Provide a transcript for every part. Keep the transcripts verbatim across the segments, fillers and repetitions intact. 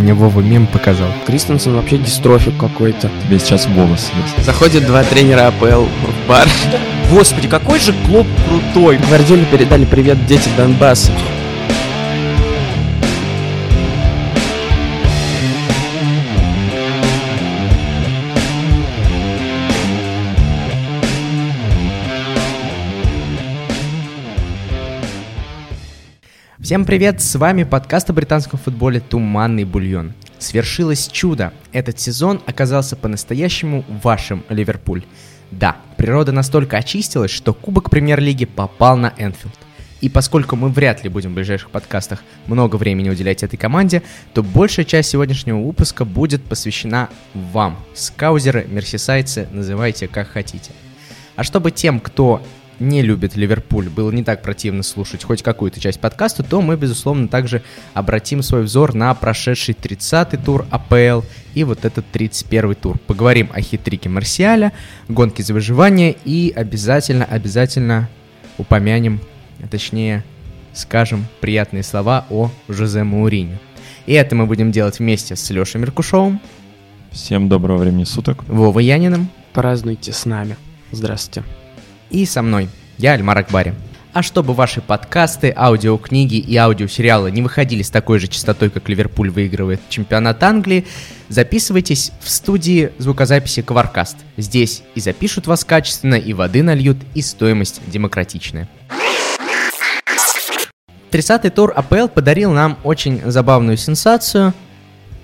Мне Вова мем показал. Кристенсен вообще дистрофик какой-то. Тебе сейчас волос есть. Заходят два тренера АПЛ в бар. Господи, какой же Клопп крутой. Гвардиоле передали привет дети Донбасса. Всем привет, с вами подкаст о британском футболе «Туманный бульон». Свершилось чудо. Этот сезон оказался по-настоящему вашим, Ливерпуль. Да, природа настолько очистилась, что Кубок Премьер-лиги попал на Энфилд. И поскольку мы вряд ли будем в ближайших подкастах много времени уделять этой команде, то большая часть сегодняшнего выпуска будет посвящена вам. Скаузеры, мерсисайдцы, называйте как хотите. А чтобы тем, кто... не любит Ливерпуль, было не так противно слушать хоть какую-то часть подкаста, то мы, безусловно, также обратим свой взор на прошедший тридцатый тур АПЛ и вот этот тридцать первый тур. Поговорим о хит-трике Марсиаля, гонке за выживание и обязательно-обязательно упомянем, а точнее скажем приятные слова о Жозе Моуринью. И это мы будем делать вместе с Лешей Меркушовым. Всем доброго времени суток. Вовой Яниным. Празднуйте с нами. Здравствуйте. И со мной, я Альмар Акбари. А чтобы ваши подкасты, аудиокниги и аудиосериалы не выходили с такой же частотой, как Ливерпуль выигрывает чемпионат Англии, записывайтесь в студии звукозаписи «Кваркаст». Здесь и запишут вас качественно, и воды нальют, и стоимость демократичная. тридцатый тур АПЛ подарил нам очень забавную сенсацию.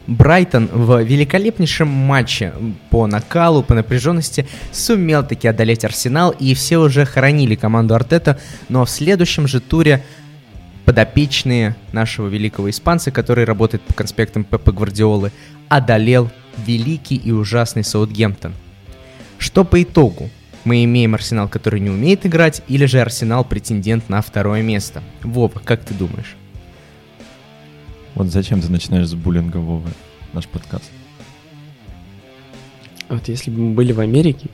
Брайтон в великолепнейшем матче по накалу, по напряженности сумел таки одолеть Арсенал, и все уже хоронили команду Артета, но в следующем же туре подопечные нашего великого испанца, который работает по конспектам Пепа Гвардиолы, одолел великий и ужасный Саутгемптон. Что по итогу? Мы имеем Арсенал, который не умеет играть, или же Арсенал претендент на второе место? Вова, как ты думаешь? Вот зачем ты начинаешь с буллинга, Вовы, наш подкаст? Вот если бы мы были в Америке,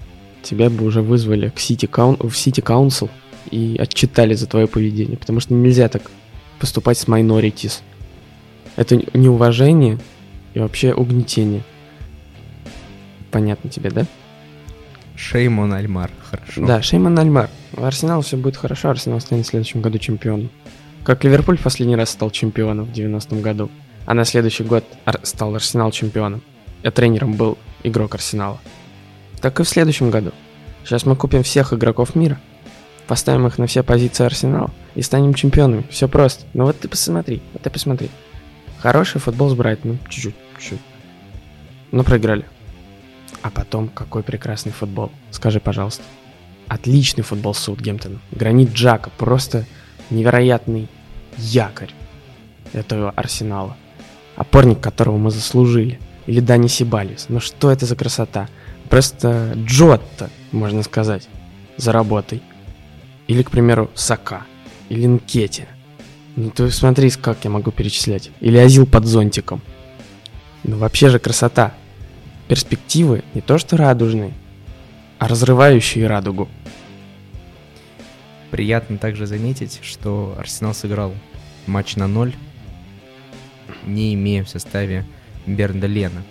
тебя бы уже вызвали к City Coun- в City Council и отчитали за твое поведение, потому что нельзя так поступать с minorities. Это неуважение и вообще угнетение. Понятно тебе, да? Шейман Альмар, хорошо. Да, Шейман Альмар. У Арсенала все будет хорошо, Арсенал станет в следующем году чемпионом. Как Ливерпуль в последний раз стал чемпионом в девяностом году, а на следующий год ар- стал Арсенал чемпионом, а тренером был игрок Арсенала. Так и в следующем году. Сейчас мы купим всех игроков мира, поставим их на все позиции Арсенала и станем чемпионами. Все просто. Ну вот ты посмотри, вот ты посмотри. Хороший футбол с Брайтоном, чуть-чуть, чуть-чуть. Но проиграли. А потом, какой прекрасный футбол. Скажи, пожалуйста. Отличный футбол с Саутгемптоном. Гранит Джака просто... невероятный якорь этого Арсенала, опорник которого мы заслужили, или Дани Сибалиус. Ну что это за красота? Просто Джотто, можно сказать, за работой. Или, к примеру, Сака, или Нкетти. Ну ты смотри, как я могу перечислять. Или Азил под зонтиком. Ну вообще же красота. Перспективы не то что радужные, а разрывающие радугу. Приятно также заметить, что Арсенал сыграл матч на ноль, не имея в составе Бернда Лена.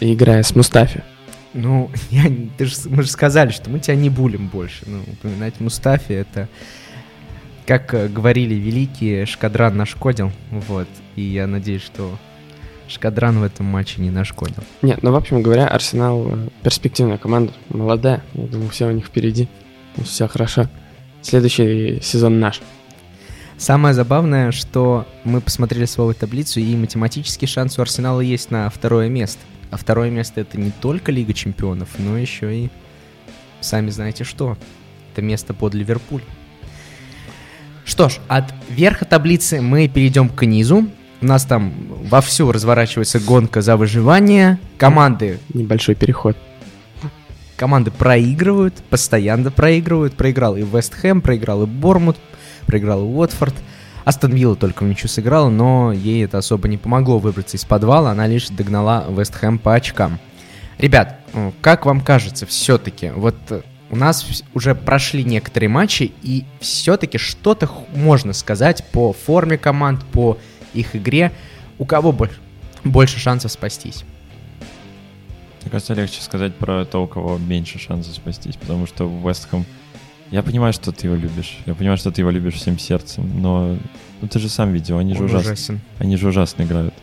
И играя с Мустафи. Ну, я, ты ж, мы же сказали, что мы тебя не булим больше. Ну, упоминать Мустафи — это, как говорили великие, Шкодран нашкодил. Вот. И я надеюсь, что Шкодран в этом матче не нашкодил. Нет, ну, в общем говоря, Арсенал перспективная команда, молодая. Я думаю, все у них впереди. Все хорошо. Следующий сезон наш. Самое забавное, что мы посмотрели с Вовой таблицу, и математический шанс у Арсенала есть на второе место. А второе место — это не только Лига Чемпионов, но еще и, сами знаете что, это место под Ливерпуль. Что ж, от верха таблицы мы перейдем к низу. У нас там вовсю разворачивается гонка за выживание. Команды... Небольшой переход. Команды проигрывают, постоянно проигрывают. Проиграл и Вест Хэм, проиграл и Бормут, проиграл и Уотфорд. Астон Вилла только в ничью сыграла, но ей это особо не помогло выбраться из подвала. Она лишь догнала Вест Хэм по очкам. Ребят, как вам кажется, все-таки, вот у нас уже прошли некоторые матчи, и все-таки что-то можно сказать по форме команд, по их игре. У кого больше, больше шансов спастись. Мне кажется, легче сказать про то, у кого меньше шансов спастись, потому что Вест Хэм... Я понимаю, что ты его любишь. Я понимаю, что ты его любишь всем сердцем, но ну, ты же сам видел, они Он же ужас... ужасен. Они же ужасно играют.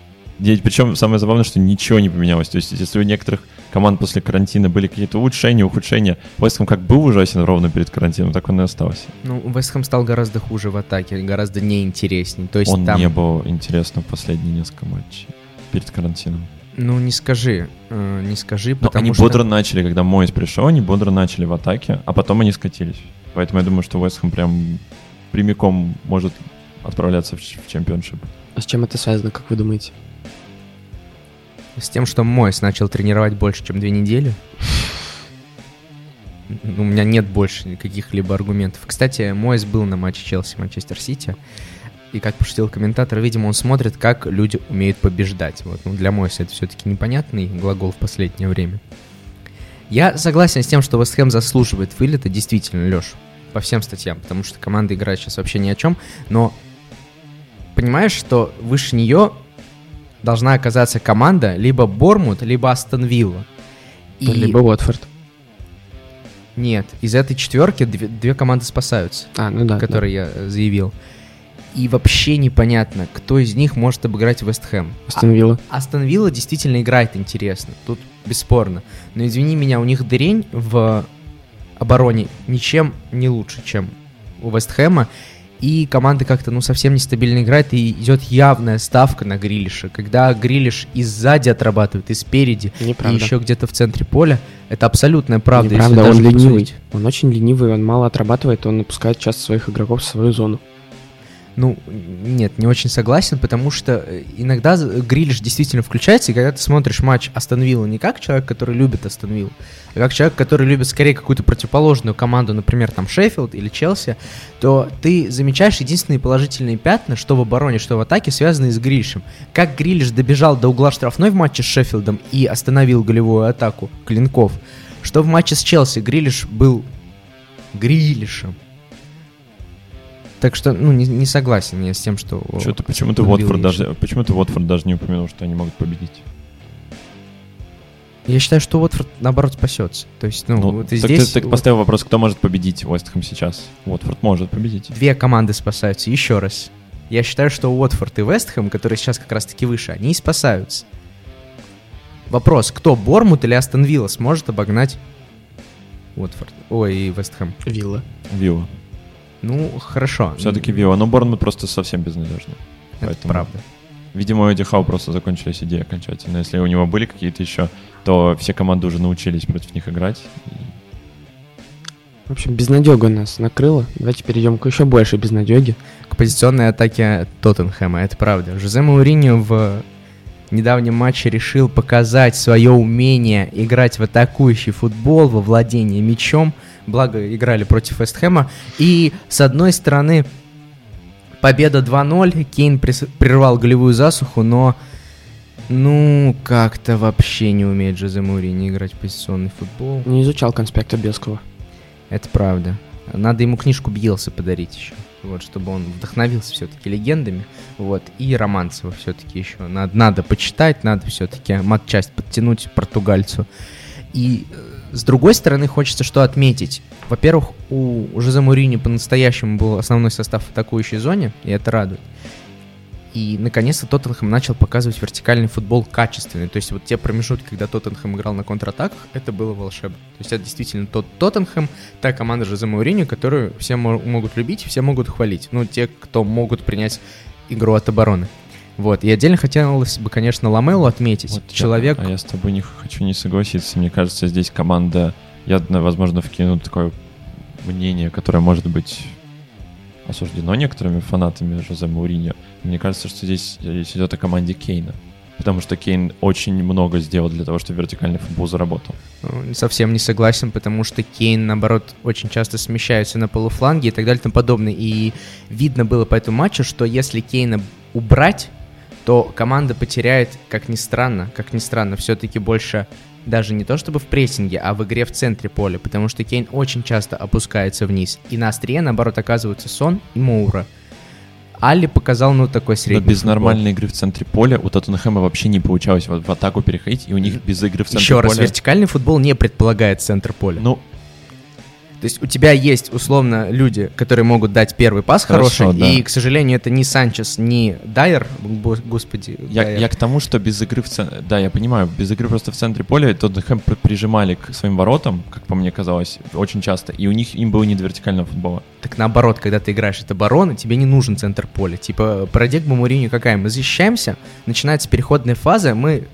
Причем самое забавное, что ничего не поменялось. То есть если у некоторых команд после карантина были какие-то улучшения, ухудшения, Вест Хэм как был ужасен ровно перед карантином, так он и остался. Ну, Вест Хэм стал гораздо хуже в атаке, гораздо неинтереснее. То есть он там... не был интересным в последние несколько матчей перед карантином. Ну, не скажи, э, не скажи, потому они что... Они бодро начали, когда Мойс пришел, они бодро начали в атаке, а потом они скатились. Поэтому я думаю, что Вест Хэм прям прямиком может отправляться в, в чемпионшип. А с чем это связано, как вы думаете? С тем, что Мойс начал тренировать больше, чем две недели. У меня нет больше каких-либо аргументов. Кстати, Мойс был на матче Челси-Манчестер Сити. И как пошутил комментатор, видимо, он смотрит, как люди умеют побеждать. Вот. Ну, для Мойса это все-таки непонятный глагол в последнее время. Я согласен с тем, что Вест Хэм заслуживает вылета, действительно, Леш, по всем статьям, потому что команда играет сейчас вообще ни о чем. Но понимаешь, что выше нее должна оказаться команда либо Бормут, либо Астон Вилла. И... Либо Уотфорд. Нет, из этой четверки две, две команды спасаются, а, ну да, которые да. я заявил. И вообще непонятно, кто из них может обыграть Вест Хэм. Астон Вилла. А, Астон Вилла действительно играет интересно, тут бесспорно. Но извини меня, у них дырень в обороне ничем не лучше, чем у Вест Хэма. И команда как-то ну, совсем нестабильно играет, и идет явная ставка на Грилиша. Когда Грилиш и сзади отрабатывает, и спереди, неправда. И еще где-то в центре поля, это абсолютная правда. Неправда, он ленивый. Посмотреть. Он очень ленивый, он мало отрабатывает, он опускает часто своих игроков в свою зону. Ну, нет, не очень согласен, потому что иногда Грилиш действительно включается, и когда ты смотришь матч Астон Вилла не как человек, который любит Астон Виллу, а как человек, который любит скорее какую-то противоположную команду, например, там Шеффилд или Челси, то ты замечаешь единственные положительные пятна, что в обороне, что в атаке, связанные с Грилишем. Как Грилиш добежал до угла штрафной в матче с Шеффилдом и остановил голевую атаку клинков, что в матче с Челси Грилиш был Грилишем. Так что, ну, не, не согласен я с тем, что... Что-то, почему ты Уотфорд даже, даже не упомянул, что они могут победить? Я считаю, что Уотфорд, наоборот, спасется. То есть, ну, ну вот так здесь... Ты, ты вот... поставил вопрос, кто может победить Вест Хэм сейчас? Уотфорд может победить. Две команды спасаются, еще раз. Я считаю, что Уотфорд и Вест Хэм, которые сейчас как раз-таки выше, они и спасаются. Вопрос, кто, Бормут или Астон Вилла сможет обогнать Уотфорд? Ой, Вест Хэм. Вилла. Вилла. Ну, хорошо. Все-таки Вилла, но Борнмут просто совсем безнадежный. Это поэтому, правда. Видимо, у Эдди Хау просто закончились идеи окончательно. Если у него были какие-то еще, то все команды уже научились против них играть. В общем, безнадега нас накрыла. Давайте перейдем к еще большей безнадеге. К позиционной атаке Тоттенхэма, это правда. Жозе Моуринью в недавнем матче решил показать свое умение играть в атакующий футбол, во владение мячом. Благо, играли против Вест Хэма. И, с одной стороны, победа два ноль. Кейн прис- прервал голевую засуху, но... Ну, как-то вообще не умеет Жозе Моуринью играть в позиционный футбол. Не изучал конспекта Бескова. Это правда. Надо ему книжку Бьелса подарить еще. Вот, чтобы он вдохновился все-таки легендами. Вот. И Романцева все-таки еще. Надо, надо почитать, надо все-таки матчасть подтянуть португальцу. И... С другой стороны, хочется что отметить. Во-первых, у Жозе Моуринью по-настоящему был основной состав в атакующей зоне, и это радует. И, наконец-то, Тоттенхэм начал показывать вертикальный футбол качественный. То есть вот те промежутки, когда Тоттенхэм играл на контратаках, это было волшебно. То есть это действительно тот Тоттенхэм, та команда Жозе Моуринью, которую все мо- могут любить, все могут хвалить. Ну, те, кто могут принять игру от обороны. Вот, и отдельно хотелось бы, конечно, Ламелу отметить. Вот человек... Я, а я с тобой не хочу не согласиться. Мне кажется, здесь команда... Я, возможно, вкину такое мнение, которое может быть осуждено некоторыми фанатами Жозе Моуринью. Мне кажется, что здесь речь идет о команде Кейна. Потому что Кейн очень много сделал для того, чтобы вертикальный футбол заработал. Совсем не согласен, потому что Кейн, наоборот, очень часто смещается на полуфланги и так далее и тому подобное. И видно было по этому матчу, что если Кейна убрать... то команда потеряет, как ни странно, как ни странно, все-таки больше даже не то чтобы в прессинге, а в игре в центре поля, потому что Кейн очень часто опускается вниз, и на острие, наоборот, оказываются Сон и Моура. Али показал, ну, такой средний. Но без футбол. Нормальной игры в центре поля у Тоттенхэма вообще не получалось в, в атаку переходить, и у них без игры в центре Еще поля... Еще раз, вертикальный футбол не предполагает центр поля. Ну... То есть у тебя есть, условно, люди, которые могут дать первый пас. Хорошо, хороший, да. И, к сожалению, это не Санчес, не Дайер, господи. Я, Дайер. я к тому, что без игры в центре... Да, я понимаю, без игры просто в центре поля Тоттенхэм прижимали к своим воротам, как по мне казалось, очень часто, и у них им было не до вертикального футбола. Так наоборот, когда ты играешь от обороны, тебе не нужен центр поля. Типа, парадигма Моуринью какая? Мы защищаемся, начинается переходная фаза, мы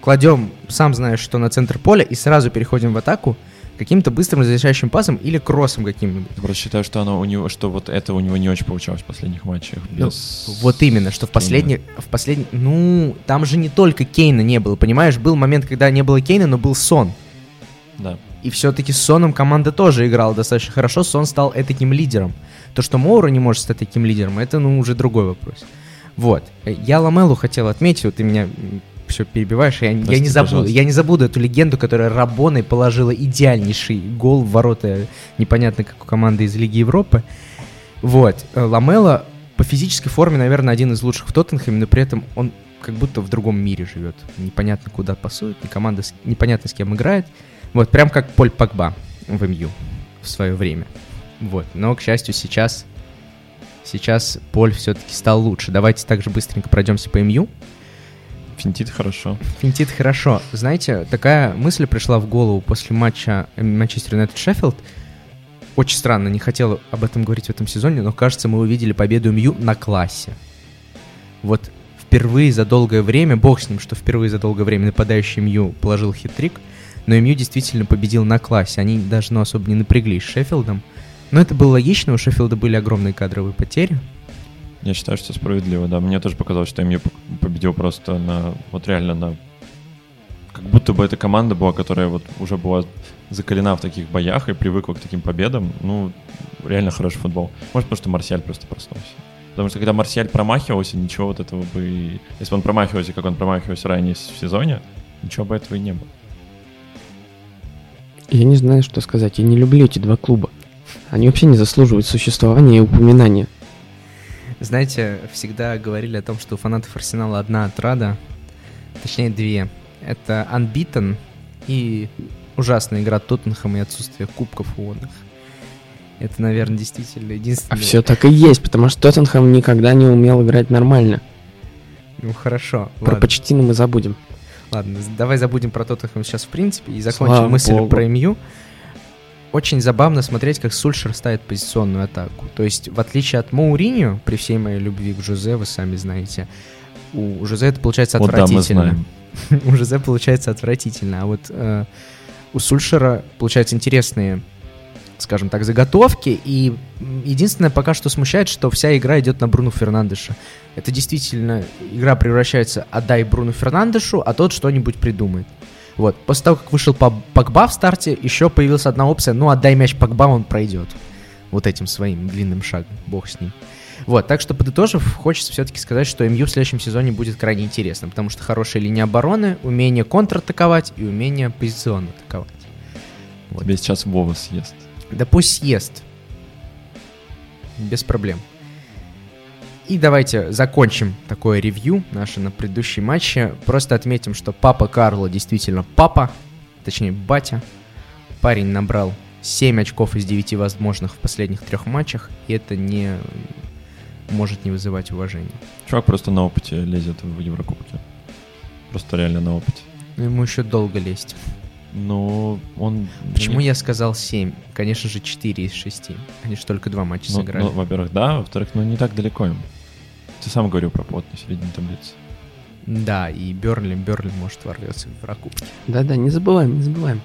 кладем, сам знаешь, что на центр поля, и сразу переходим в атаку, каким-то быстрым завершающим пасом или кроссом каким-нибудь. Я просто считаю, что оно у него, что вот это у него не очень получалось в последних матчах. Без... Ну, вот именно, что в последних, в последних, ну, там же не только Кейна не было, понимаешь? Был момент, когда не было Кейна, но был Сон. Да. И все-таки с Соном команда тоже играла достаточно хорошо, Сон стал таким лидером. То, что Моура не может стать таким лидером, это, ну, уже другой вопрос. Вот. Я Ламелу хотел отметить, вот ты меня... все перебиваешь, я, Прости, я, не забуду, я не забуду эту легенду, которая Рабоной положила идеальнейший гол в ворота непонятно какой команды из Лиги Европы. Вот, Ламела по физической форме, наверное, один из лучших в Тоттенхэме, но при этом он как будто в другом мире живет, непонятно куда пасует, и команда с... непонятно с кем играет, вот, прям как Поль Погба в эм ю в свое время, вот, но, к счастью, сейчас, сейчас Поль все-таки стал лучше. Давайте также быстренько пройдемся по эм ю. Финтит хорошо. Финтит хорошо. Знаете, такая мысль пришла в голову после матча Манчестер Юнайтед-Шеффилд. Очень странно, не хотел об этом говорить в этом сезоне, но, кажется, мы увидели победу МЮ на классе. Вот впервые за долгое время, бог с ним, что впервые за долгое время нападающий МЮ положил хет-трик, но МЮ действительно победил на классе. Они даже, ну, особо не напряглись с Шеффилдом. Но это было логично, у Шеффилда были огромные кадровые потери. Я считаю, что справедливо, да. Мне тоже показалось, что МЮ победил просто на... Вот реально на... Как будто бы эта команда была, которая вот уже была закалена в таких боях и привыкла к таким победам. Ну, реально хороший футбол. Может, потому что Марсиаль просто проснулся. Потому что когда Марсиаль промахивался, ничего вот этого бы... Если бы он промахивался, как он промахивался ранее в сезоне, ничего бы этого и не было. Я не знаю, что сказать. Я не люблю эти два клуба. Они вообще не заслуживают существования и упоминания. Знаете, всегда говорили о том, что у фанатов Арсенала одна отрада, точнее две. Это Unbeaten и ужасная игра Тоттенхэма и отсутствие кубков у них. Это, наверное, действительно единственное. А все так и есть, потому что Тоттенхэм никогда не умел играть нормально. Ну хорошо. Про ладно. Почтина мы забудем. Ладно, давай забудем про Тоттенхэм сейчас в принципе и закончим Слава мысль Богу. Про МЮ. Очень забавно смотреть, как Сульшер ставит позиционную атаку. То есть, в отличие от Моуринью, при всей моей любви к Жозе, вы сами знаете, у Жозе это получается вот отвратительно. Да, у Жозе получается отвратительно. А вот э, у Сульшера получаются интересные, скажем так, заготовки. И единственное, пока что смущает, что вся игра идет на Бруно Фернандеша. Это действительно игра превращается «отдай Бруно Фернандешу, а тот что-нибудь придумает». Вот. После того, как вышел Погба в старте, еще появилась одна опция, ну, отдай мяч Погба, он пройдет. Вот этим своим длинным шагом, бог с ним. Вот, так что, подытожив, хочется все-таки сказать, что МЮ в следующем сезоне будет крайне интересно, потому что хорошая линия обороны, умение контратаковать и умение позиционно атаковать. Вот. Тебе сейчас Вова съест. Да пусть съест. Без проблем. И давайте закончим такое ревью наше на предыдущие матчи. Просто отметим, что папа Карло действительно папа, точнее батя. Парень набрал семь очков из девяти возможных в последних трех матчах, и это не может не вызывать уважения. Чувак просто на опыте лезет в Еврокубке. Просто реально на опыте. Но ему еще долго лезть. Но он... Почему я сказал семь? Конечно же, четыре из шести. Они же только два матча ну, сыграли. Ну, во-первых, да. Во-вторых, ну не так далеко им. Ты сам говорил про плотность середине таблицы. Да, и Бернли, Бернли может ворвется в Еврокубке. Да-да, не забываем, не забываем.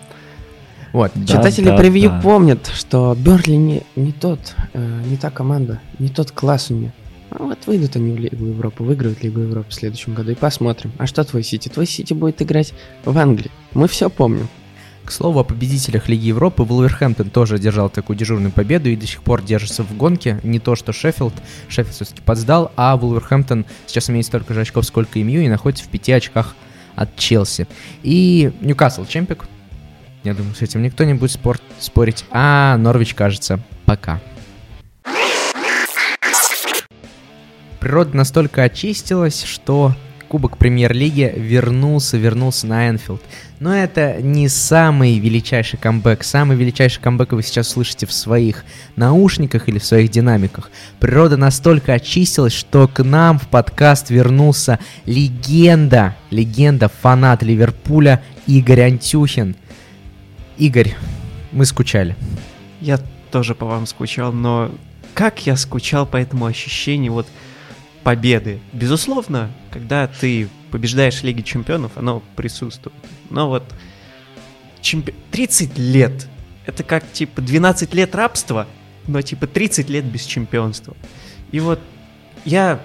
Вот. Да, читатели да, превью да. помнят, что Бернли не, не тот, э, не та команда, не тот класс у нее. А вот выйдут они в Лигу Европы, выиграют Лигу Европы в следующем году и посмотрим. А что твой Сити? Твой Сити будет играть в Англии. Мы все помним. К слову о победителях Лиги Европы, Вулверхэмптон тоже одержал такую дежурную победу и до сих пор держится в гонке. Не то, что Шеффилд. Шеффилд все-таки подсдал, а Вулверхэмптон сейчас имеет столько же очков, сколько и МЮ, и находится в пяти очках от Челси. И Ньюкасл чемпик. Я думаю, с этим никто не будет спор- спорить. А Норвич, кажется, пока. природа настолько очистилась, что Кубок Премьер-лиги вернулся, вернулся на Энфилд. Но это не самый величайший камбэк. Самый величайший камбэк вы сейчас слышите в своих наушниках или в своих динамиках. Природа настолько очистилась, что к нам в подкаст вернулся легенда, легенда, фанат Ливерпуля Игорь Антюхин. Игорь, мы скучали. Я тоже по вам скучал, но как я скучал по этому ощущению, вот... победы. Безусловно, когда ты побеждаешь в Лиге Чемпионов, оно присутствует. Но вот чемпи... тридцать лет. Это как типа двенадцать лет рабства, но типа тридцать лет без чемпионства. И вот я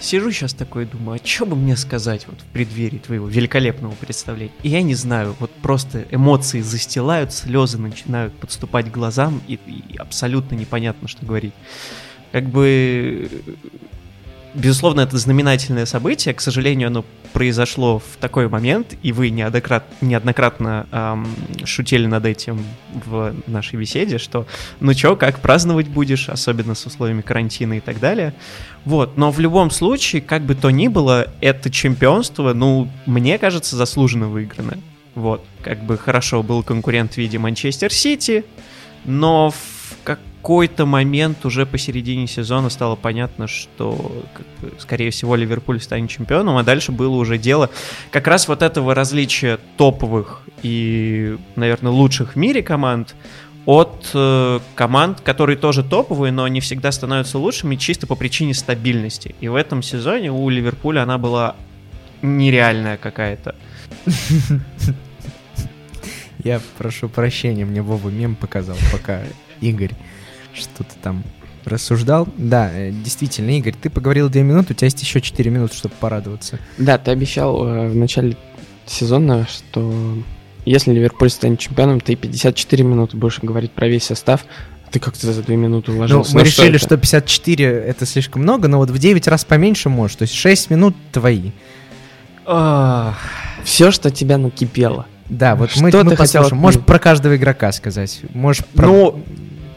сижу сейчас такой и думаю, а что бы мне сказать вот в преддверии твоего великолепного представления? И я не знаю, вот просто эмоции застилают, слезы начинают подступать к глазам, и, и абсолютно непонятно, что говорить. Как бы... Безусловно, это знаменательное событие, к сожалению, оно произошло в такой момент, и вы неоднократно, неоднократно эм, шутили над этим в нашей беседе, что ну чё, как праздновать будешь, особенно с условиями карантина и так далее. Вот, но в любом случае, как бы то ни было, это чемпионство, ну, мне кажется, заслуженно выиграно. Вот, как бы хорошо был конкурент в виде Манчестер Сити, но в как какой-то момент уже посередине сезона стало понятно, что, скорее всего, Ливерпуль станет чемпионом, а дальше было уже дело как раз вот этого различия топовых и, наверное, лучших в мире команд от э, команд, которые тоже топовые, но не всегда становятся лучшими чисто по причине стабильности. И в этом сезоне у Ливерпуля она была нереальная какая-то. Я прошу прощения, мне Вова мем показал, пока Игорь что-то там рассуждал. Да, действительно, Игорь, ты поговорил две минуты, у тебя есть еще четыре минуты, чтобы порадоваться. Да, ты обещал э, в начале сезона, что если Ливерпуль станет чемпионом, ты пятьдесят четыре минуты будешь говорить про весь состав. Ты как-то за две минуты уложился. Ну, мы решили, это? Что пятьдесят четыре это слишком много, но вот в девять раз поменьше можешь, то есть шесть минут твои. Ох. Все, что тебя накипело. Да, вот что мы, мы послушаем. Хотел... Можешь про каждого игрока сказать. Можешь про... Ну...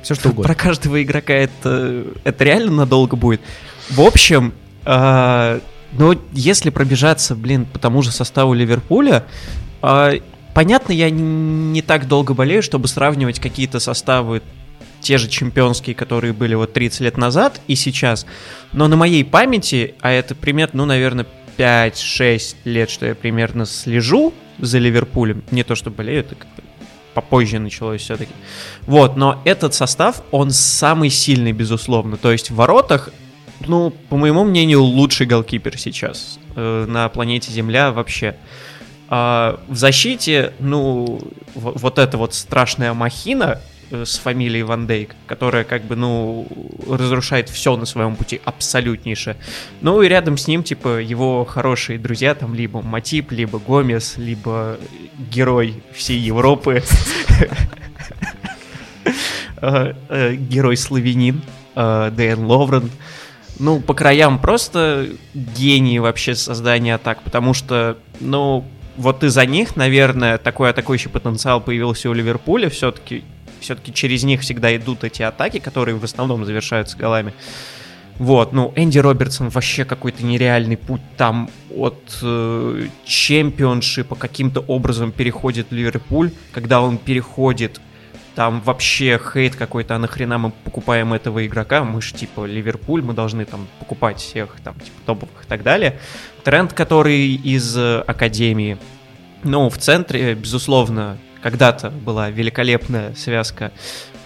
Все, что угодно. Про каждого игрока это, это реально надолго будет. В общем, э, ну, если пробежаться, блин, по тому же составу Ливерпуля, э, понятно, я не, не так долго болею, чтобы сравнивать какие-то составы, те же чемпионские, которые были вот тридцать лет назад и сейчас. Но на моей памяти, а это примерно, ну, наверное, пять-шесть лет, что я примерно слежу за Ливерпулем, не то что болею, это как-то попозже началось все-таки. Вот, но этот состав, он самый сильный, безусловно. То есть в воротах, ну, по моему мнению, лучший голкипер сейчас э, на планете Земля вообще. А в защите, ну, в- вот эта вот страшная махина э, с фамилией Ван Дейк, которая как бы, ну, разрушает все на своем пути абсолютнейше. Ну и рядом с ним, типа, его хорошие друзья, там, либо Матип, либо Гомес, либо... герой всей Европы, герой славянин, Дэн Ловрен. Ну, по краям просто гений вообще создания атак, потому что, ну, вот из-за них, наверное, такой атакующий потенциал появился у Ливерпуля, все-таки, все-таки через них всегда идут эти атаки, которые в основном завершаются голами. Вот, ну, Энди Робертсон вообще какой-то нереальный путь там от э, чемпионшипа каким-то образом переходит в Ливерпуль. Когда он переходит, там вообще хейт какой-то, а нахрена мы покупаем этого игрока? Мы же типа Ливерпуль, мы должны там покупать всех там типа топовых и так далее. Тренд, который из э, Академии. Ну, в центре, безусловно, когда-то была великолепная связка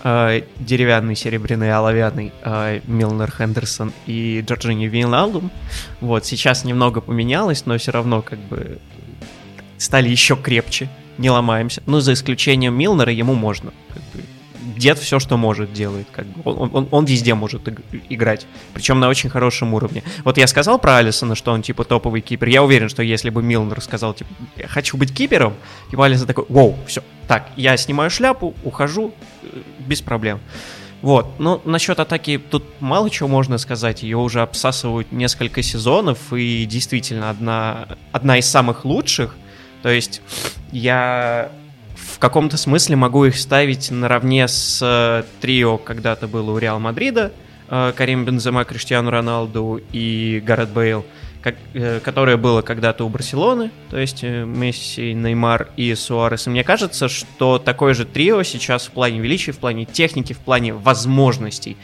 э, деревянный, серебряный, оловянный э, Милнер, Хендерсон и Джорджини Виналдум. Вот, сейчас немного поменялось, но все равно как бы стали еще крепче, не ломаемся. Ну, за исключением Милнера, ему можно. Как бы, дед все, что может, делает. Как бы, он, он, он везде может играть, причем на очень хорошем уровне. Вот я сказал про Алисона, что он типа топовый кипер. Я уверен, что если бы Милнер сказал, типа, я хочу быть кипером, и Алисон такой, воу, все. Так, я снимаю шляпу, ухожу, без проблем. Вот, но насчет атаки тут мало чего можно сказать. Ее уже обсасывают несколько сезонов, и действительно одна, одна из самых лучших. То есть я... в каком-то смысле могу их ставить наравне с э, трио, когда-то было у Реал Мадрида, Карим Бензема, Криштиану Роналду и Гаррет Бейл, как, которое было когда-то у Барселоны, то есть Месси, Неймар и Суарес. И мне кажется, что такое же трио сейчас в плане величия, в плане техники, в плане возможностей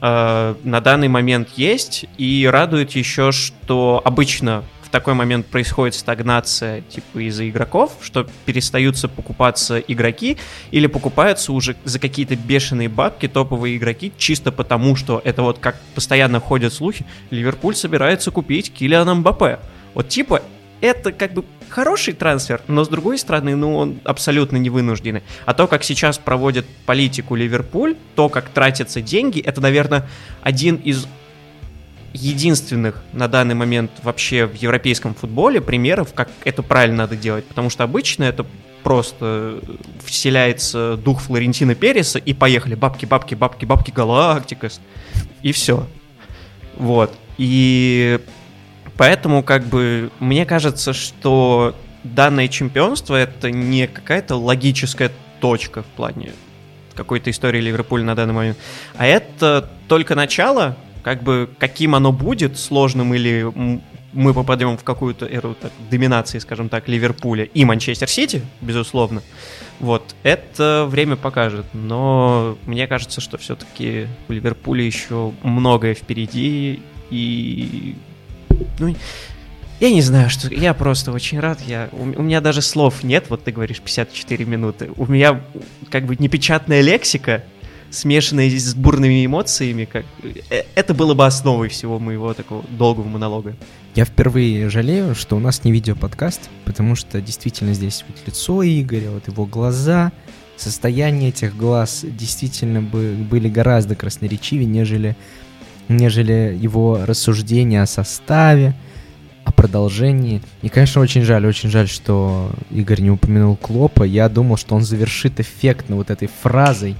э, на данный момент есть. И радует еще, что обычно в такой момент происходит стагнация типа из-за игроков, что перестаются покупаться игроки или покупаются уже за какие-то бешеные бабки топовые игроки, чисто потому, что это вот как постоянно ходят слухи, Ливерпуль собирается купить Килиана Мбаппе. Вот типа это как бы хороший трансфер, но с другой стороны, ну он абсолютно не вынужденный. А то, как сейчас проводит политику Ливерпуль, то, как тратятся деньги, это, наверное, один из единственных на данный момент вообще в европейском футболе примеров, как это правильно надо делать, потому что обычно это просто вселяется дух Флорентино Переса, и поехали, бабки, бабки, бабки, бабки, Галактикос, и все. Вот, и поэтому, как бы, мне кажется, что данное чемпионство — это не какая-то логическая точка в плане какой-то истории Ливерпуля на данный момент, а это только начало. Как бы, каким оно будет, сложным или мы попадем в какую-то эру так, доминации, скажем так, Ливерпуля и Манчестер Сити, безусловно, вот, это время покажет. Но мне кажется, что все-таки у Ливерпуля еще многое впереди, и, ну, я не знаю, что... Я просто очень рад, я... У, у меня даже слов нет, вот ты говоришь пятьдесят четыре минуты, у меня как бы непечатная лексика, смешанные с бурными эмоциями, как... это было бы основой всего моего такого долгого монолога. Я впервые жалею, что у нас не видеоподкаст, потому что действительно здесь вот лицо Игоря, вот его глаза, состояние этих глаз действительно бы, были гораздо красноречивее, нежели, нежели его рассуждения о составе, о продолжении. И, конечно, очень жаль, очень жаль, что Игорь не упомянул Клоппа. Я думал, что он завершит эффектно вот этой фразой.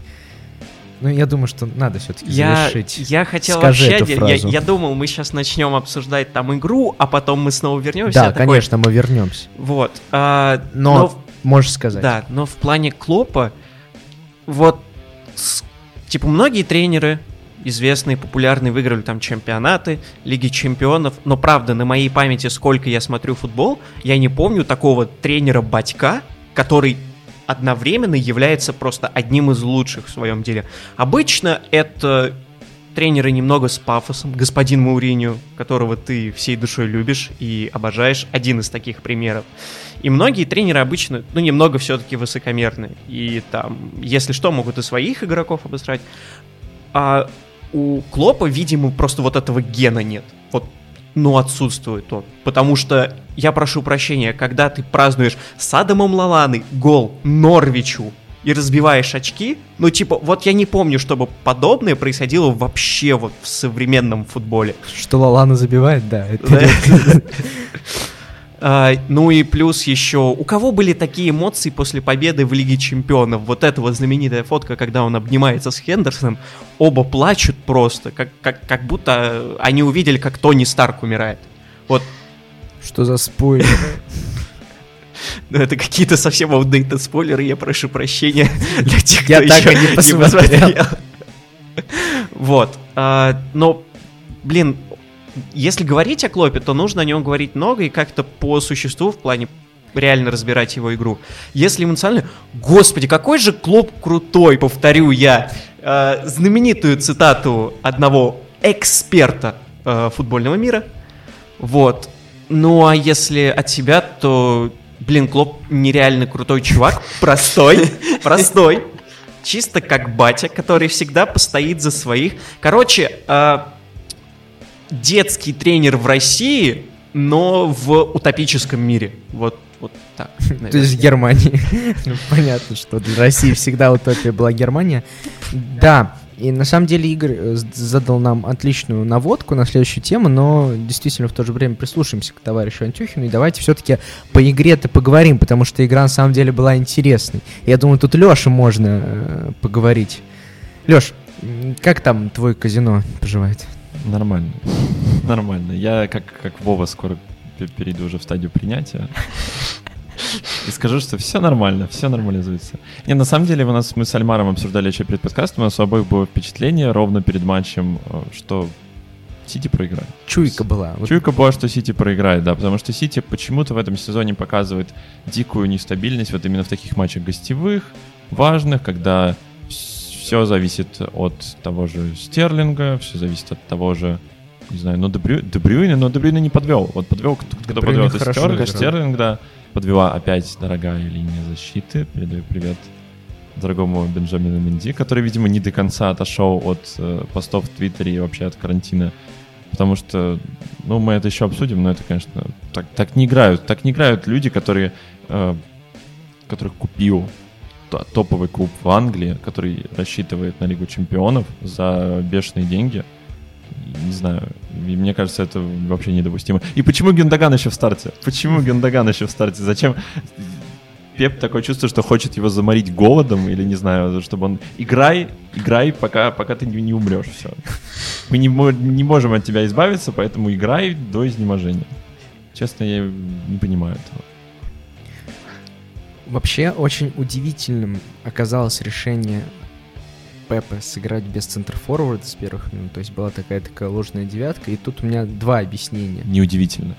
Ну, я думаю, что надо все-таки я, завершить. Я хотел Скажи вообще... Эту фразу. Я, я думал, мы сейчас начнем обсуждать там игру, а потом мы снова вернемся. Да, такой... конечно, мы вернемся. Вот. А, но, но, можешь сказать. Да, но в плане Клопа, вот, с, типа, многие тренеры, известные, популярные, выиграли там чемпионаты, Лиги чемпионов, но, правда, на моей памяти, сколько я смотрю футбол, я не помню такого тренера-батька, который... одновременно является просто одним из лучших в своем деле. Обычно это тренеры немного с пафосом. Господин Моуринью, которого ты всей душой любишь и обожаешь, один из таких примеров. И многие тренеры обычно, ну, немного все-таки высокомерны. И там, если что, могут и своих игроков обосрать. А у Клопа, видимо, просто вот этого гена нет. Вот. Ну, отсутствует он. Потому что, я прошу прощения, когда ты празднуешь с Адамом Лаланой гол Норвичу и разбиваешь очки, ну, типа, вот я не помню, чтобы подобное происходило вообще вот в современном футболе. Что Лалана забивает, да. Ну и плюс еще, у кого были такие эмоции после победы в Лиге Чемпионов? Вот эта вот знаменитая фотка, когда он обнимается с Хендерсоном, оба плачут просто, как, как, как будто они увидели, как Тони Старк умирает. Вот. Что за спойлер? Ну это какие-то совсем аутдейт спойлеры, я прошу прощения для тех, кто еще не посмотрел. Вот. Но, блин... Если говорить о Клопе, то нужно о нем говорить много и как-то по существу в плане реально разбирать его игру. Если эмоционально... Господи, какой же Клоп крутой, повторю я э, знаменитую цитату одного эксперта э, футбольного мира. Вот. Ну а если от себя, то, блин, Клоп нереально крутой чувак. Простой, простой. Чисто как батя, который всегда постоит за своих. Короче... Детский тренер в России, но в утопическом мире. Вот, вот так. Наверное. То есть в Германии. Понятно, что для России всегда утопия была Германия. Да, и на самом деле Игорь задал нам отличную наводку на следующую тему, но действительно в то же время прислушаемся к товарищу Антюхину, и давайте все-таки по игре-то поговорим, потому что игра на самом деле была интересной. Я думаю, тут Леше можно поговорить. Леш, как там твой казино поживает? Нормально, нормально. Я, как, как Вова, скоро перейду уже в стадию принятия. и скажу, что все нормально, все нормализуется. Не, на самом деле у нас, мы с Альмаром обсуждали еще перед подкастом, у нас у обоих было впечатление ровно перед матчем, что Сити проиграет. Чуйка была. Чуйка была, что Сити проиграет, да, потому что Сити почему-то в этом сезоне показывает дикую нестабильность вот именно в таких матчах гостевых, важных, когда все зависит от того же Стерлинга, все зависит от того же, не знаю, но Де Брюйне, но Де Брюйне не подвел. Вот подвел, когда подвел Стерлинга, Стерлинг, да, подвела опять дорогая линия защиты. Передаю привет дорогому Бенджамину Менди, который, видимо, не до конца отошел от э, постов в Твиттере и вообще от карантина. Потому что, ну, мы это еще обсудим, но это, конечно, так, так не играют. Так не играют люди, которые, э, которых купил т- топовый клуб в Англии, который рассчитывает на Лигу Чемпионов за бешеные деньги. Не знаю, и мне кажется, это вообще недопустимо. И почему Гюндоган еще в старте? Почему Гюндоган еще в старте? Зачем... Пеп такое чувство, что хочет его заморить голодом, или не знаю, чтобы он... Играй, играй, пока, пока ты не умрешь, все. Мы не, не можем от тебя избавиться, поэтому играй до изнеможения. Честно, я не понимаю этого. Вообще, очень удивительным оказалось решение Пепа сыграть без центрфорварда с первых минут. То есть была такая-такая ложная девятка, и тут у меня два объяснения. Неудивительно.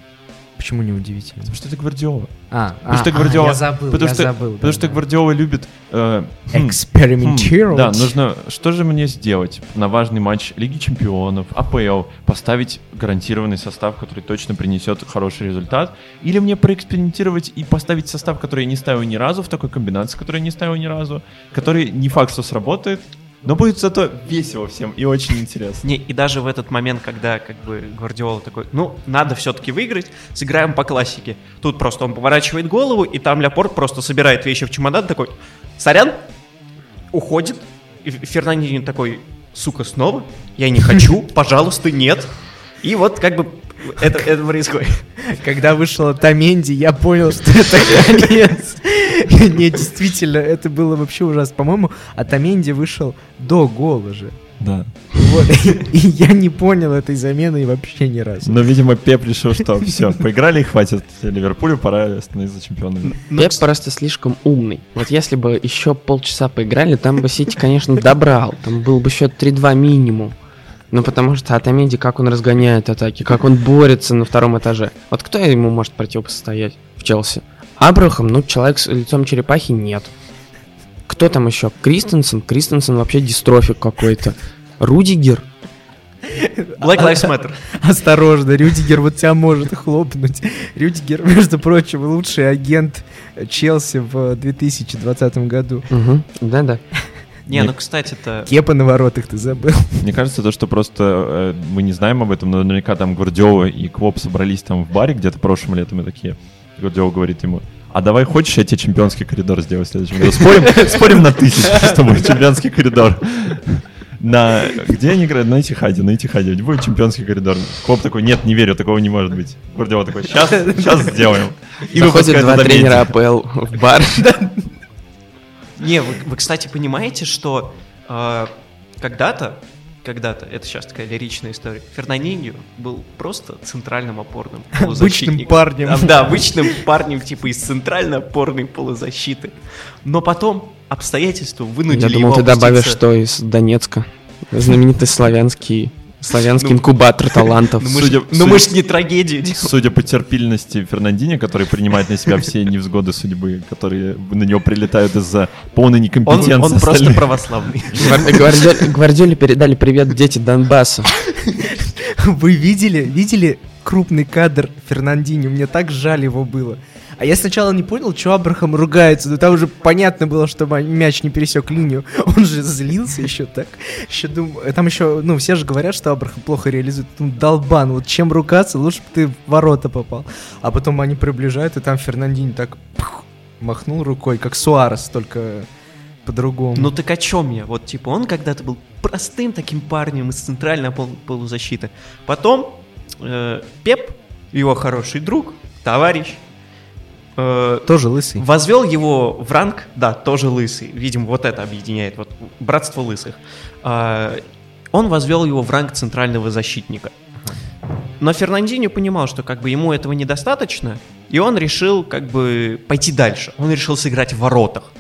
Почему не удивительно? Потому что это Гвардиола. А, а, что Гвардиола, а я забыл, потому я что, забыл. Потому да, что да. Гвардиола любит... Э, экспериментировать. Хм, да, нужно... Что же мне сделать на важный матч Лиги Чемпионов, АПЛ? Поставить гарантированный состав, который точно принесет хороший результат? Или мне проэкспериментировать и поставить состав, который я не ставил ни разу, в такой комбинации, которую я не ставил ни разу, который не факт, что сработает, но будет зато весело всем и очень интересно. Не, и даже в этот момент, когда как бы Гвардиола такой, ну, надо все-таки выиграть, сыграем по классике. Тут просто он поворачивает голову, и там Ляпорт просто собирает вещи в чемодан, такой, сорян, уходит. И Фернандиньо такой, сука, снова? Я не хочу, пожалуйста, нет. И вот как бы это, это происходит. Когда вышел Отаменди, я понял, что это конец. Не, действительно, это было вообще ужасно. По-моему, Отаменди вышел до гола же. Да. Вот, и, и я не понял этой замены вообще ни разу. Но, видимо, Пеп решил, что все, поиграли и хватит. Ливерпулю пора становиться чемпионом. Пеп просто слишком умный. Вот если бы еще полчаса поиграли, там бы Сити, конечно, добрал. Там был бы счет три-два минимум. Ну, потому что Отаменди, как он разгоняет атаки, как он борется на втором этаже. Вот кто ему может противопостоять в Челси? Абрахам, ну, человек с лицом черепахи, нет. Кто там еще? Кристенсен? Кристенсен вообще дистрофик какой-то. Рудигер? Black Lives Matter. Осторожно, Рудигер вот тебя может хлопнуть. Рудигер, между прочим, лучший агент Челси в две тысячи двадцатом году. Угу. Да-да. Не, Мне... ну, кстати-то... Кепа на воротах, ты забыл. Мне кажется, то, что просто э, мы не знаем об этом, но наверняка там Гвардиола и Клопп собрались там в баре где-то прошлым летом и такие... Гвардиола говорит ему, а давай хочешь, я тебе чемпионский коридор сделаю в следующем году? Спорим, спорим на тысячу с тобой, чемпионский коридор. На... Где они играют? На Этихаде, на Этихаде. У него будет чемпионский коридор. Клопп такой, нет, не верю, такого не может быть. Гвардиола такой, сейчас, сейчас сделаем. И выходит два тренера АПЛ в бар. Не, вы, вы, кстати, понимаете, что э, когда-то, когда-то, это сейчас такая лиричная история, Фернандиньо был просто центральным опорным полузащитником. Обычным парнем. А, да, обычным парнем, типа из центрально-опорной полузащиты. Но потом обстоятельства вынудили его... Я думал, его ты опуститься... добавишь, что из Донецка. Знаменитый славянский... Славянский ну, инкубатор талантов. Ну, судя, ну судя, мы ж не трагедию делаем. Судя по терпильности Фернандиньо, который принимает на себя все невзгоды судьбы, которые на него прилетают из-за полной некомпетенции. Он, он просто православный. Гвардиоле передали привет дети Донбасса. Вы видели, видели крупный кадр Фернандиньо? Мне так жаль его было. А я сначала не понял, что Абрахам ругается, но там уже понятно было, что мяч не пересек линию. Он же злился еще так. Еще дум... Там еще, ну, все же говорят, что Абрахам плохо реализует. Ну, долбан, вот чем ругаться, лучше бы ты в ворота попал. А потом они приближают, и там Фернандиньо так пух, махнул рукой, как Суарес, только по-другому. Ну так о чем я? Вот, типа, он когда-то был простым таким парнем из центральной пол- полузащиты. Потом э- Пеп, его хороший друг, товарищ, Э, тоже лысый. Возвел его в ранг, да, тоже лысый. Видимо, вот это объединяет, вот братство лысых. Э, он возвел его в ранг центрального защитника. Но Фернандиньо понимал, что как бы ему этого недостаточно, и он решил как бы пойти дальше. Он решил сыграть в воротах.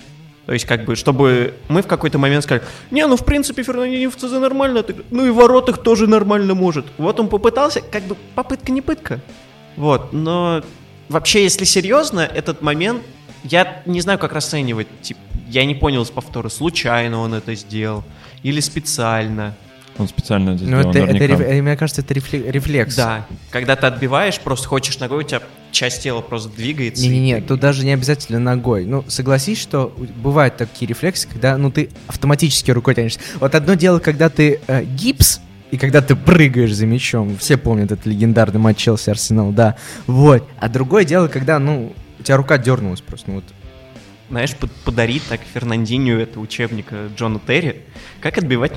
То есть, как бы, чтобы мы в какой-то момент сказали: не, ну в принципе Фернандиньо в ЦЗ нормально, ну и в воротах тоже нормально может. Вот он попытался, как бы попытка не пытка. Вот, но вообще, если серьезно, этот момент я не знаю, как расценивать. Типа, я не понял с повтора, случайно он это сделал или специально. Он специально это сделал, это, наверняка. Это, мне кажется, это рефлекс. Да, когда ты отбиваешь, просто хочешь ногой, у тебя часть тела просто двигается. Не-не-не, и... тут даже не обязательно ногой. Ну, согласись, что бывают такие рефлексы, когда, ну, ты автоматически рукой тянешься. Вот одно дело, когда ты э, гипс, и когда ты прыгаешь за мячом. Все помнят этот легендарный матч Челси-Арсенал, да. Вот. А другое дело, когда, ну, у тебя рука дернулась просто, ну, вот. Знаешь, под, подарить так Фернандинью это учебника Джона Терри. Как отбивать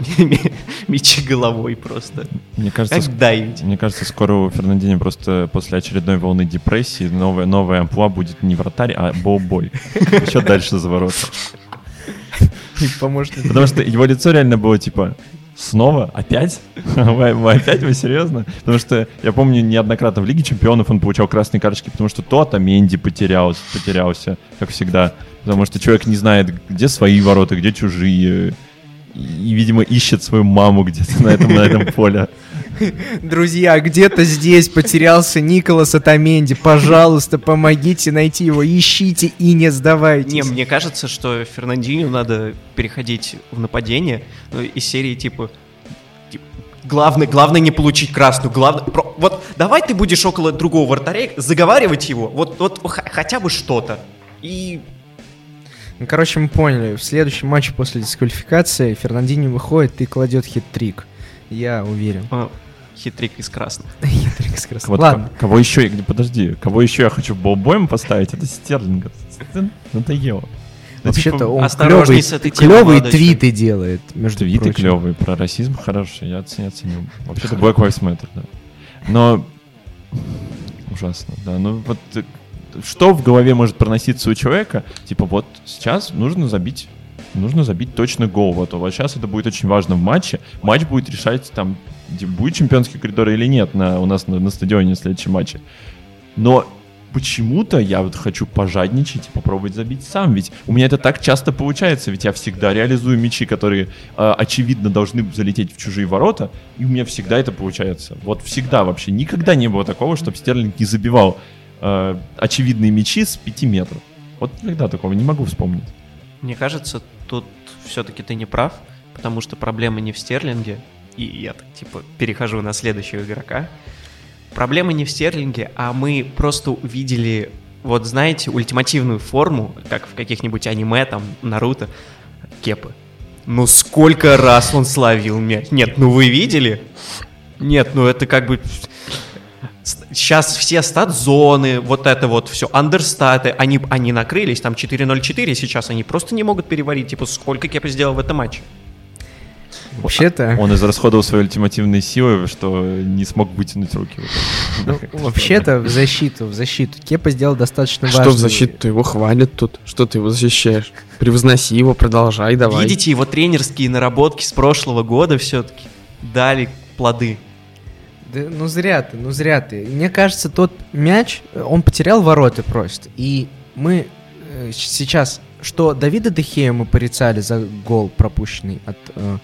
мячи головой просто. Мне кажется, как дайвить. Мне кажется, скоро у Фернандиньо просто после очередной волны депрессии новая, новая амплуа будет не вратарь, а боубой. Еще дальше за ворота. Потому что его лицо реально было типа... Снова? Опять? Вы, вы опять? Вы серьезно? Потому что я помню, неоднократно в Лиге Чемпионов он получал красные карточки, потому что то Отаменди потерялся, потерялся, как всегда. Потому что человек не знает, где свои ворота, где чужие. И, видимо, ищет свою маму где-то на этом, на этом поле. Друзья, где-то здесь потерялся Николас Отаменди. Пожалуйста, помогите найти его. Ищите и не сдавайтесь. Не, мне кажется, что Фернандиньо надо переходить в нападение. Ну, из серии типа... типа главное, главное не получить красную. Главное, про, вот давай ты будешь около другого вратаря заговаривать его. Вот, вот х- хотя бы что-то. И... Ну, короче, мы поняли, в следующем матче после дисквалификации Фернандиньо выходит и кладет хит-трик. Я уверен. А, хит-трик из красных. Хит-трик из красных. Вот ладно. К- кого еще, подожди, кого еще я хочу болбоем поставить, это Стерлинга. Надоело. Вообще-то он осторожней с этой темой. Клевые твиты делает, между прочим. Твиты клевые, про расизм хорошие, я оценил. Вообще-то Black Lives Matter, да. Но ужасно, да. Ну вот... Что в голове может проноситься у человека? Типа вот сейчас нужно забить, нужно забить точно гол, вот, вот сейчас это будет очень важно в матче. Матч будет решать, там, будет чемпионский коридор или нет на, у нас на, на стадионе в следующем матче. Но почему-то я вот хочу пожадничать и попробовать забить сам, ведь у меня это так часто получается, ведь я всегда реализую мячи, которые э, очевидно должны залететь в чужие ворота, и у меня всегда это получается. Вот всегда вообще, никогда не было такого, чтобы Стерлинг не забивал очевидные мячи с пяти метров. Вот никогда такого не могу вспомнить. Мне кажется, тут все-таки ты не прав, потому что проблема не в Стерлинге, и я так типа перехожу на следующего игрока. Проблема не в Стерлинге, а мы просто увидели, вот знаете, ультимативную форму, как в каких-нибудь аниме, там, Наруто, Кепы. Ну сколько раз он словил мяч? Нет, ну вы видели? Нет, ну это как бы... Сейчас все стат-зоны, вот это вот все, андерстаты, они, они накрылись, там четыре ноль четыре, сейчас они просто не могут переварить, типа, сколько Кепа сделал в этом матче. Вообще-то... Он израсходовал свои ультимативные силы, что не смог вытянуть руки. Ну, вообще-то в защиту, в защиту. Кепа сделал достаточно важную... Что в защиту? Его хвалят тут. Что ты его защищаешь? Превозноси его, продолжай, давай. Видите, его тренерские наработки с прошлого года все-таки дали плоды. Да, ну зря ты, ну зря ты. Мне кажется, тот мяч, он потерял ворота просто. И мы э, сейчас, что Давида де Хея мы порицали за гол пропущенный от, э,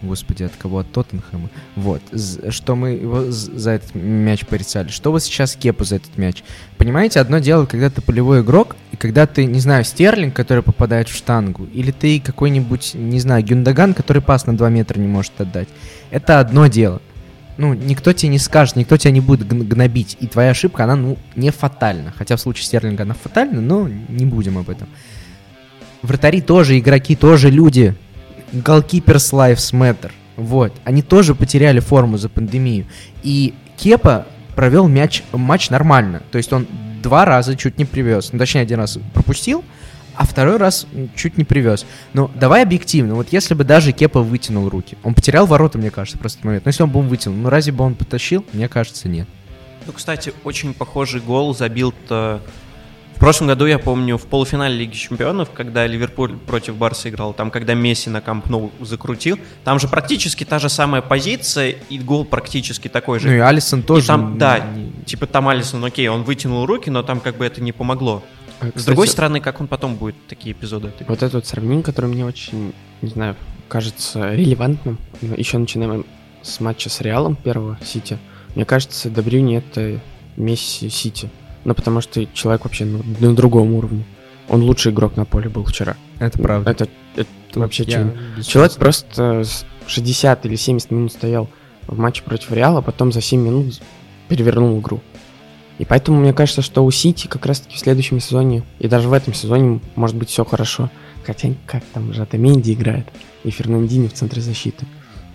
господи, от кого? От Тоттенхэма. Вот, что мы его за этот мяч порицали. Что вот сейчас Кепу за этот мяч. Понимаете, одно дело, когда ты полевой игрок, и когда ты, не знаю, Стерлинг, который попадает в штангу, или ты какой-нибудь, не знаю, Гюндоган, который пас на два метра не может отдать. Это одно дело. Ну, никто тебе не скажет, никто тебя не будет гнобить. И твоя ошибка, она, ну, не фатальна. Хотя в случае Стерлинга она фатальна, но не будем об этом. Вратари тоже, игроки тоже люди. Голкиперс Lives Matter. Вот. Они тоже потеряли форму за пандемию. И Кепа провел мяч, матч нормально. То есть он два раза чуть не привез. Ну, точнее, один раз пропустил, а второй раз чуть не привез. Но давай объективно, вот если бы даже Кепа вытянул руки, он потерял ворота, мне кажется, просто в этот момент. Но если он бы он вытянул, ну разве бы он потащил? Мне кажется, нет. Ну, кстати, очень похожий гол забил-то в прошлом году, я помню, в полуфинале Лиги Чемпионов, когда Ливерпуль против Барса играл, там, когда Месси на Камп Ноу закрутил, там же практически та же самая позиция, и гол практически такой же. Ну и Алисон тоже. И там, да, типа там Алисон, окей, он вытянул руки, но там как бы это не помогло. Кстати, с другой стороны, как он потом будет такие эпизоды? Вот этот вот сравнение, который мне очень, не знаю, кажется релевантным, еще начинаем с матча с Реалом первого, Сити. Мне кажется, Де Брюйне это Месси Сити. Ну, потому что человек вообще ну, на другом уровне. Он лучший игрок на поле был вчера. Это правда. Это, это вообще я, человек честно. Просто шестьдесят или семьдесят минут стоял в матче против Реала, а потом за семь минут перевернул игру. И поэтому мне кажется, что у Сити как раз-таки в следующем сезоне, и даже в этом сезоне, может быть, все хорошо. Хотя как там же Отаменди играет, и Фернандиньо в центре защиты.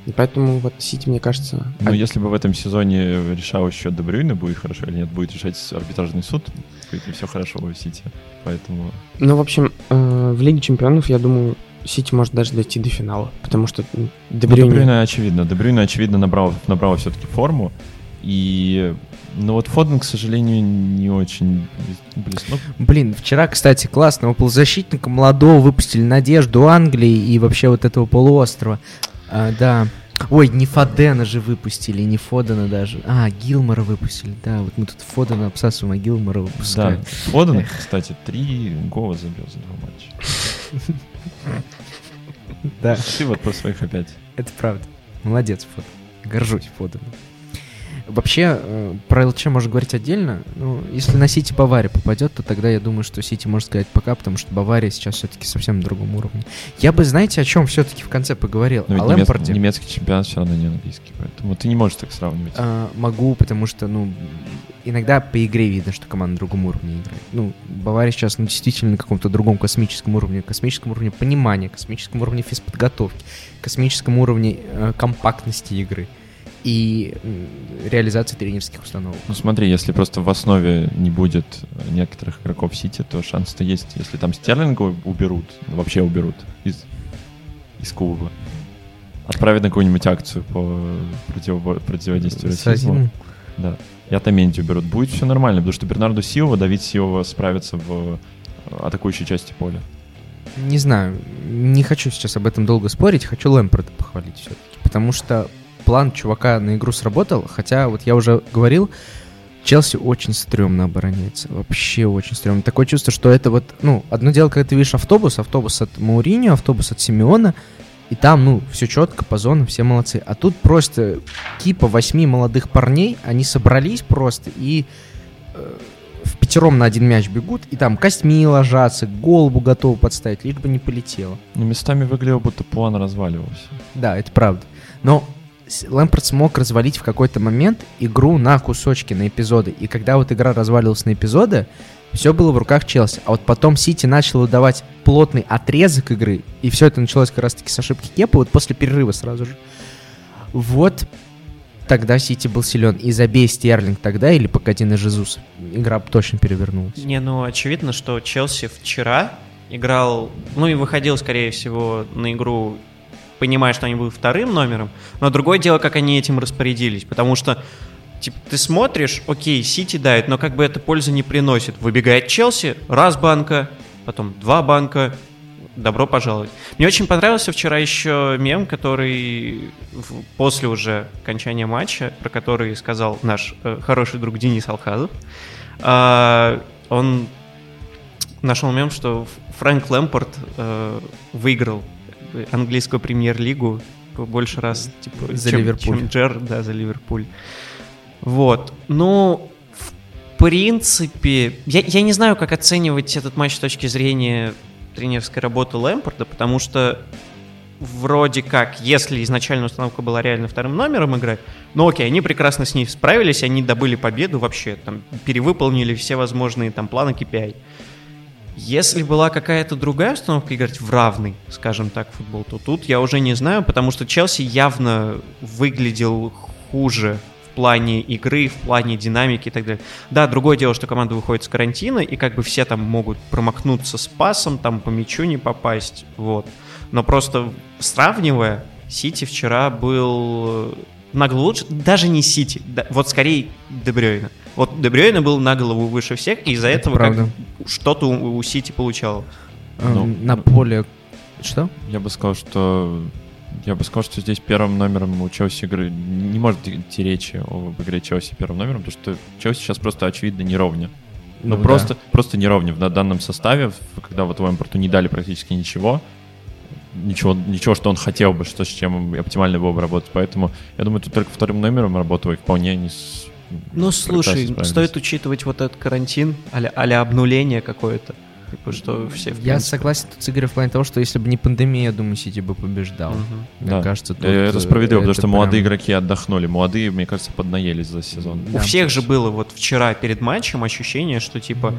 И поэтому вот Сити, мне кажется... Ну, если бы в этом сезоне решал еще Де Брюйне, будет хорошо или нет, будет решать арбитражный суд, и все хорошо у Сити, поэтому... Ну, в общем, в Лиге Чемпионов, я думаю, Сити может даже дойти до финала, потому что Де Брюйне... Ну, Де Брюйне очевидно, Де Брюйне, очевидно, набрал, набрал все-таки форму, и... Ну вот Фоден, к сожалению, не очень блеснул. Блин, вчера, кстати, классного полузащитника молодого выпустили, надежду Англии и вообще вот этого полуострова. А, да. Ой, не Фодена же выпустили, не Фодена даже. А, Гилмора выпустили, да. Вот мы тут Фодена обсасываем, а Гилмора выпускаем. Да, Фоден, кстати, три гола забил за два матча. Да. Ты вот про своих опять. Это правда. Молодец, Фоден. Горжусь Фоденом. Вообще, про ЛЧ можно говорить отдельно. Ну, если на Сити Бавария попадет, то тогда я думаю, что Сити может сказать пока, потому что Бавария сейчас все-таки совсем на другом уровне. Я бы, знаете, о чем все-таки в конце поговорил? О немец... Лэмпарде. Немецкий чемпионат все равно не английский, поэтому ты не можешь так сравнивать. А, могу, потому что, ну, иногда по игре видно, что команда на другом уровне играет. Ну, Бавария сейчас, ну, действительно на каком-то другом космическом уровне. Космическом уровне понимания, космическом уровне физподготовки, космическом уровне э, компактности игры и реализации тренерских установок. Ну смотри, если просто в основе не будет некоторых игроков Сити, то шанс-то есть. Если там Стерлинга уберут, вообще уберут из, из клуба, отправят на какую-нибудь акцию по противобо- противодействию расизму. Да. И Отаменди уберут. Будет все нормально, потому что Бернарду Силва, Давид Силва справится в атакующей части поля. Не знаю, не хочу сейчас об этом долго спорить, хочу Лэмпарда похвалить все-таки, потому что план чувака на игру сработал, хотя, вот я уже говорил, Челси очень стрёмно обороняется, вообще очень стрёмно. Такое чувство, что это вот, ну, одно дело, когда ты видишь автобус, автобус от Моуринью, автобус от Симеона, и там, ну, все четко по зонам, все молодцы. А тут просто кипа восьми молодых парней, они собрались просто и э, в пятером на один мяч бегут, и там костьми ложатся, голову готовы подставить, лишь бы не полетело. Но местами выглядело, будто план разваливался. Да, это правда. Но Лэмпард смог развалить в какой-то момент игру на кусочки, на эпизоды. И когда вот игра развалилась на эпизоды, все было в руках Челси. А вот потом Сити начало давать плотный отрезок игры, и все это началось как раз-таки с ошибки Кепы, вот после перерыва сразу же. Вот тогда Сити был силен. И забей Стерлинг тогда, или погоди на Жезуса, игра точно перевернулась. Не, ну очевидно, что Челси вчера играл, ну и выходил, скорее всего, на игру, понимая, что они будут вторым номером, но другое дело, как они этим распорядились, потому что типа, ты смотришь, окей, Сити дает, но как бы это пользы не приносит. Выбегает Челси, раз банка, потом два банка, добро пожаловать. Мне очень понравился вчера еще мем, который после уже окончания матча, про который сказал наш э, хороший друг Денис Алхазов, э, он нашел мем, что Фрэнк Лэмпард э, выиграл английскую премьер-лигу больше раз, типа, за чем, чем Джер, да, за Ливерпуль. Вот. Ну, в принципе, я, я не знаю, как оценивать этот матч с точки зрения тренерской работы Лэмпарда, потому что вроде как, если изначально установка была реально вторым номером играть, ну окей, они прекрасно с ней справились, они добыли победу вообще, там, перевыполнили все возможные там планы кей пи ай. Если была какая-то другая установка играть в равный, скажем так, футбол, то тут я уже не знаю, потому что Челси явно выглядел хуже в плане игры, в плане динамики и так далее. Да, другое дело, что команда выходит с карантина, и как бы все там могут промахнуться с пасом, там по мячу не попасть, вот. Но просто сравнивая, Сити вчера был наголову лучше, даже не Сити, да, вот скорее Де Брюйне. Вот Де Брюйне был на голову выше всех, и из-за это этого как, что-то у, у Сити получало. Ну, на поле... Что? Я бы сказал, что... Я бы сказал, что здесь первым номером у Челси игры... Не может идти речи об игре Челси первым номером, потому что Челси сейчас просто, очевидно, неровня. Ну, ну просто, да. просто неровня. В данном составе, когда вот Лэмпарту не дали практически ничего, ничего, ничего, что он хотел бы, что с чем оптимально было бы работать. Поэтому, я думаю, тут только вторым номером работало и вполне не с... Ну, слушай, стоит учитывать вот этот карантин, а-ля, а-ля обнуление какое-то. Типа, что все, я согласен тут с Игорем в плане того, что если бы не пандемия, я думаю, Сити бы побеждал. Uh-huh. Мне да. кажется, тут это справедливо, это потому что прям... молодые игроки отдохнули. Молодые, мне кажется, поднаелись за сезон. Да, У всех точно. же было вот вчера перед матчем ощущение, что типа uh-huh.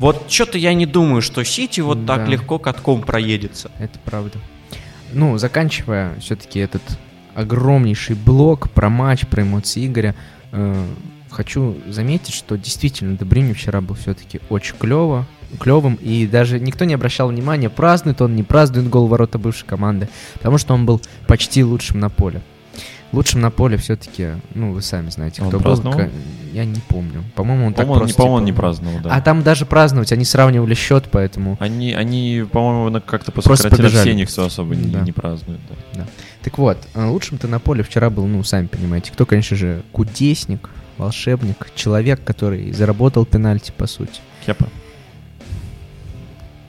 вот что-то я не думаю, что Сити вот да. так легко катком проедется. Это правда. Ну, заканчивая все-таки этот огромнейший блок про матч, про эмоции Игоря, э, хочу заметить, что действительно Де Брюйне вчера был все-таки очень клево. клевым, и даже никто не обращал внимания, празднует он, не празднует гол ворота бывшей команды, потому что он был почти лучшим на поле. Лучшим на поле все-таки, ну, вы сами знаете, он кто праздновал? был. Я не помню. По-моему, он по-моему, так просто... По-моему, типа, он не праздновал, да. А там даже праздновать, они сравнивали счет, поэтому... Они, они по-моему, как-то посократили, все никто особо да. не, не празднует. Да. Да. Так вот, лучшим-то на поле вчера был, ну, сами понимаете, кто, конечно же, кудесник, волшебник, человек, который заработал пенальти, по сути. Кепа.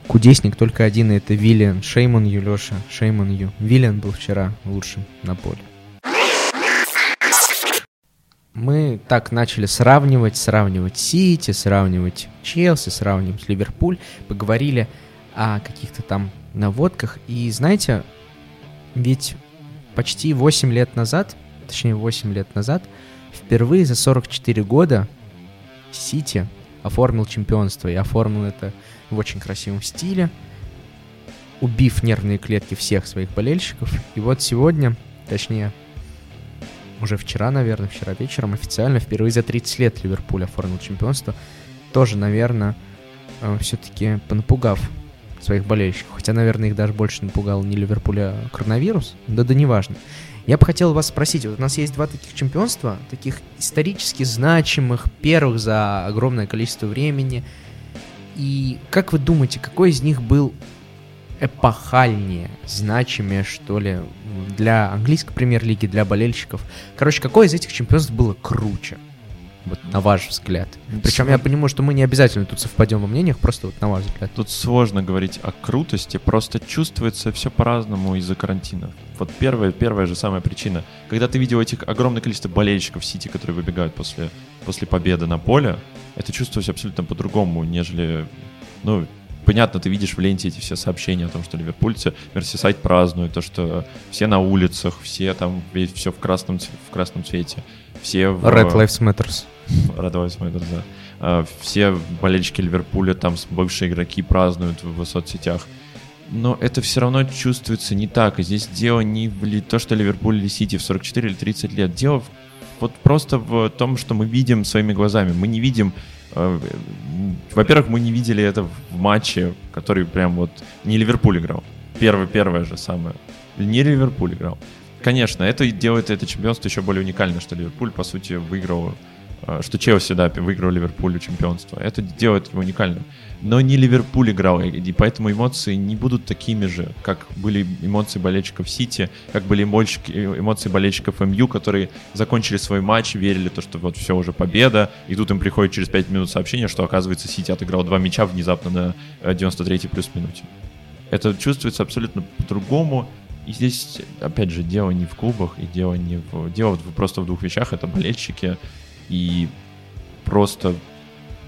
Кудесник только один, и это Виллиан. Шейман Ю, Леша, Шейман Ю. Виллиан был вчера лучшим на поле. Мы так начали сравнивать, сравнивать Сити, сравнивать Челси, сравнивать Ливерпуль. Поговорили о каких-то там наводках. И знаете, ведь почти восемь лет назад, точнее восемь лет назад, впервые за сорок четыре года Сити оформил чемпионство. И оформил это... в очень красивом стиле, убив нервные клетки всех своих болельщиков. И вот сегодня, точнее, уже вчера, наверное, вчера вечером, официально впервые за тридцать лет Ливерпуль оформил чемпионство. Тоже, наверное, все-таки понапугав своих болельщиков. Хотя, наверное, их даже больше напугал не Ливерпуль, а коронавирус. Да-да, неважно. Я бы хотел вас спросить, вот у нас есть два таких чемпионства, таких исторически значимых, первых за огромное количество времени. И как вы думаете, какой из них был эпохальнее, значимее, что ли, для английской премьер-лиги, для болельщиков? Короче, какое из этих чемпионств было круче, вот на ваш взгляд? Причем я понимаю, что мы не обязательно тут совпадем во мнениях, просто вот на ваш взгляд. Тут сложно говорить о крутости, просто чувствуется все по-разному из-за карантина. Вот первая, первая же самая причина. Когда ты видел эти огромное количество болельщиков в Сити, которые выбегают после, после победы на поле, это чувствовалось абсолютно по-другому, нежели... Ну, понятно, ты видишь в ленте эти все сообщения о том, что ливерпульцы Мерсисайд празднуют, то, что все на улицах, все там, все в красном, в красном цвете, все... В... Red Lives Matters. Red Lives Matters, да. Все болельщики Ливерпуля, там бывшие игроки празднуют в, в соцсетях. Но это все равно чувствуется не так. И здесь дело не в то, что Ливерпуль или Сити в сорок четыре или тридцать лет. Дело в Вот просто в том, что мы видим своими глазами. Мы не видим... Э, во-первых, мы не видели это в матче, который прям вот... Не Ливерпуль играл. Первое, первое же самое. Не Ливерпуль играл. Конечно, это делает это чемпионство еще более уникальным, что Ливерпуль, по сути, выиграл... Э, что Челси, да, выиграл Ливерпулю чемпионство. Это делает его уникальным. Но не Ливерпуль играл, и поэтому эмоции не будут такими же, как были эмоции болельщиков Сити, как были эмоции болельщиков МЮ, которые закончили свой матч, верили, то, что вот все уже победа, и тут им приходит через пять минут сообщение, что, оказывается, Сити отыграл два мяча внезапно на девяносто третьей плюс минуте. Это чувствуется абсолютно по-другому, и здесь, опять же, дело не в клубах, и дело не в... Дело просто в двух вещах, это болельщики и просто...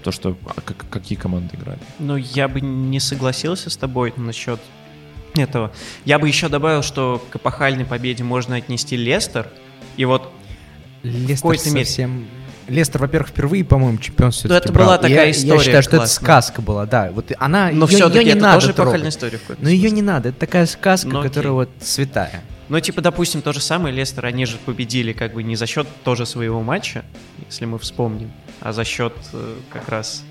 то, что как, какие команды играли. Ну, я бы не согласился с тобой насчет этого. Я бы еще добавил, что к эпохальной победе можно отнести Лестер. И вот Лестер в какой-то совсем... мере... Лестер, во-первых, впервые, по-моему, чемпионство все-таки брал. Ну, это была такая я, история. Я считаю, что классная. Это сказка была, да. Вот она, но ее, все-таки ее это не надо тоже эпохальная история. Но смысле. Ее не надо. Это такая сказка, но которая окей. вот святая. Ну, типа, допустим, то же самое Лестер, они же победили как бы не за счет тоже своего матча, если мы вспомним, а за счет э, как раз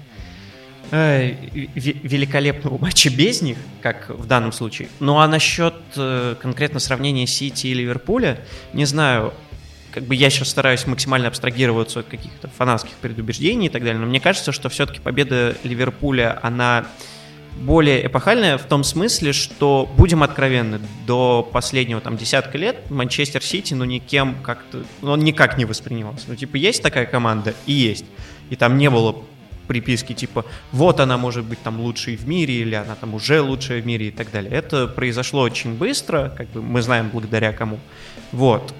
э, в- великолепного матча без них, как в данном случае. Ну, а насчет э, конкретно сравнения Сити и Ливерпуля, не знаю, как бы я сейчас стараюсь максимально абстрагироваться от каких-то фанатских предубеждений и так далее, но мне кажется, что все-таки победа Ливерпуля, она более эпохальная в том смысле, что, будем откровенны, до последнего там десятка лет Манчестер Сити, ну, никем как-то, ну, он никак не воспринимался. Ну, типа, есть такая команда? И есть. И там не было приписки типа «вот она может быть там лучшей в мире» или «она там уже лучшая в мире» и так далее. Это произошло очень быстро, как бы мы знаем благодаря кому. Вот.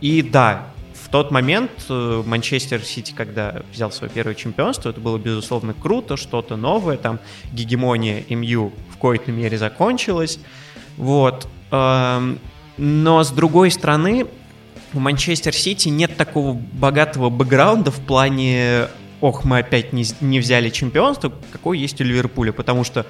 И да, в тот момент Манчестер Сити, когда взял свое первое чемпионство, это было, безусловно, круто, что-то новое, там гегемония эм ю в коей-то мере закончилась. Вот. Но, с другой стороны, у Манчестер Сити нет такого богатого бэкграунда в плане «ох, мы опять не, не взяли чемпионство», какой есть у Ливерпуля, потому что,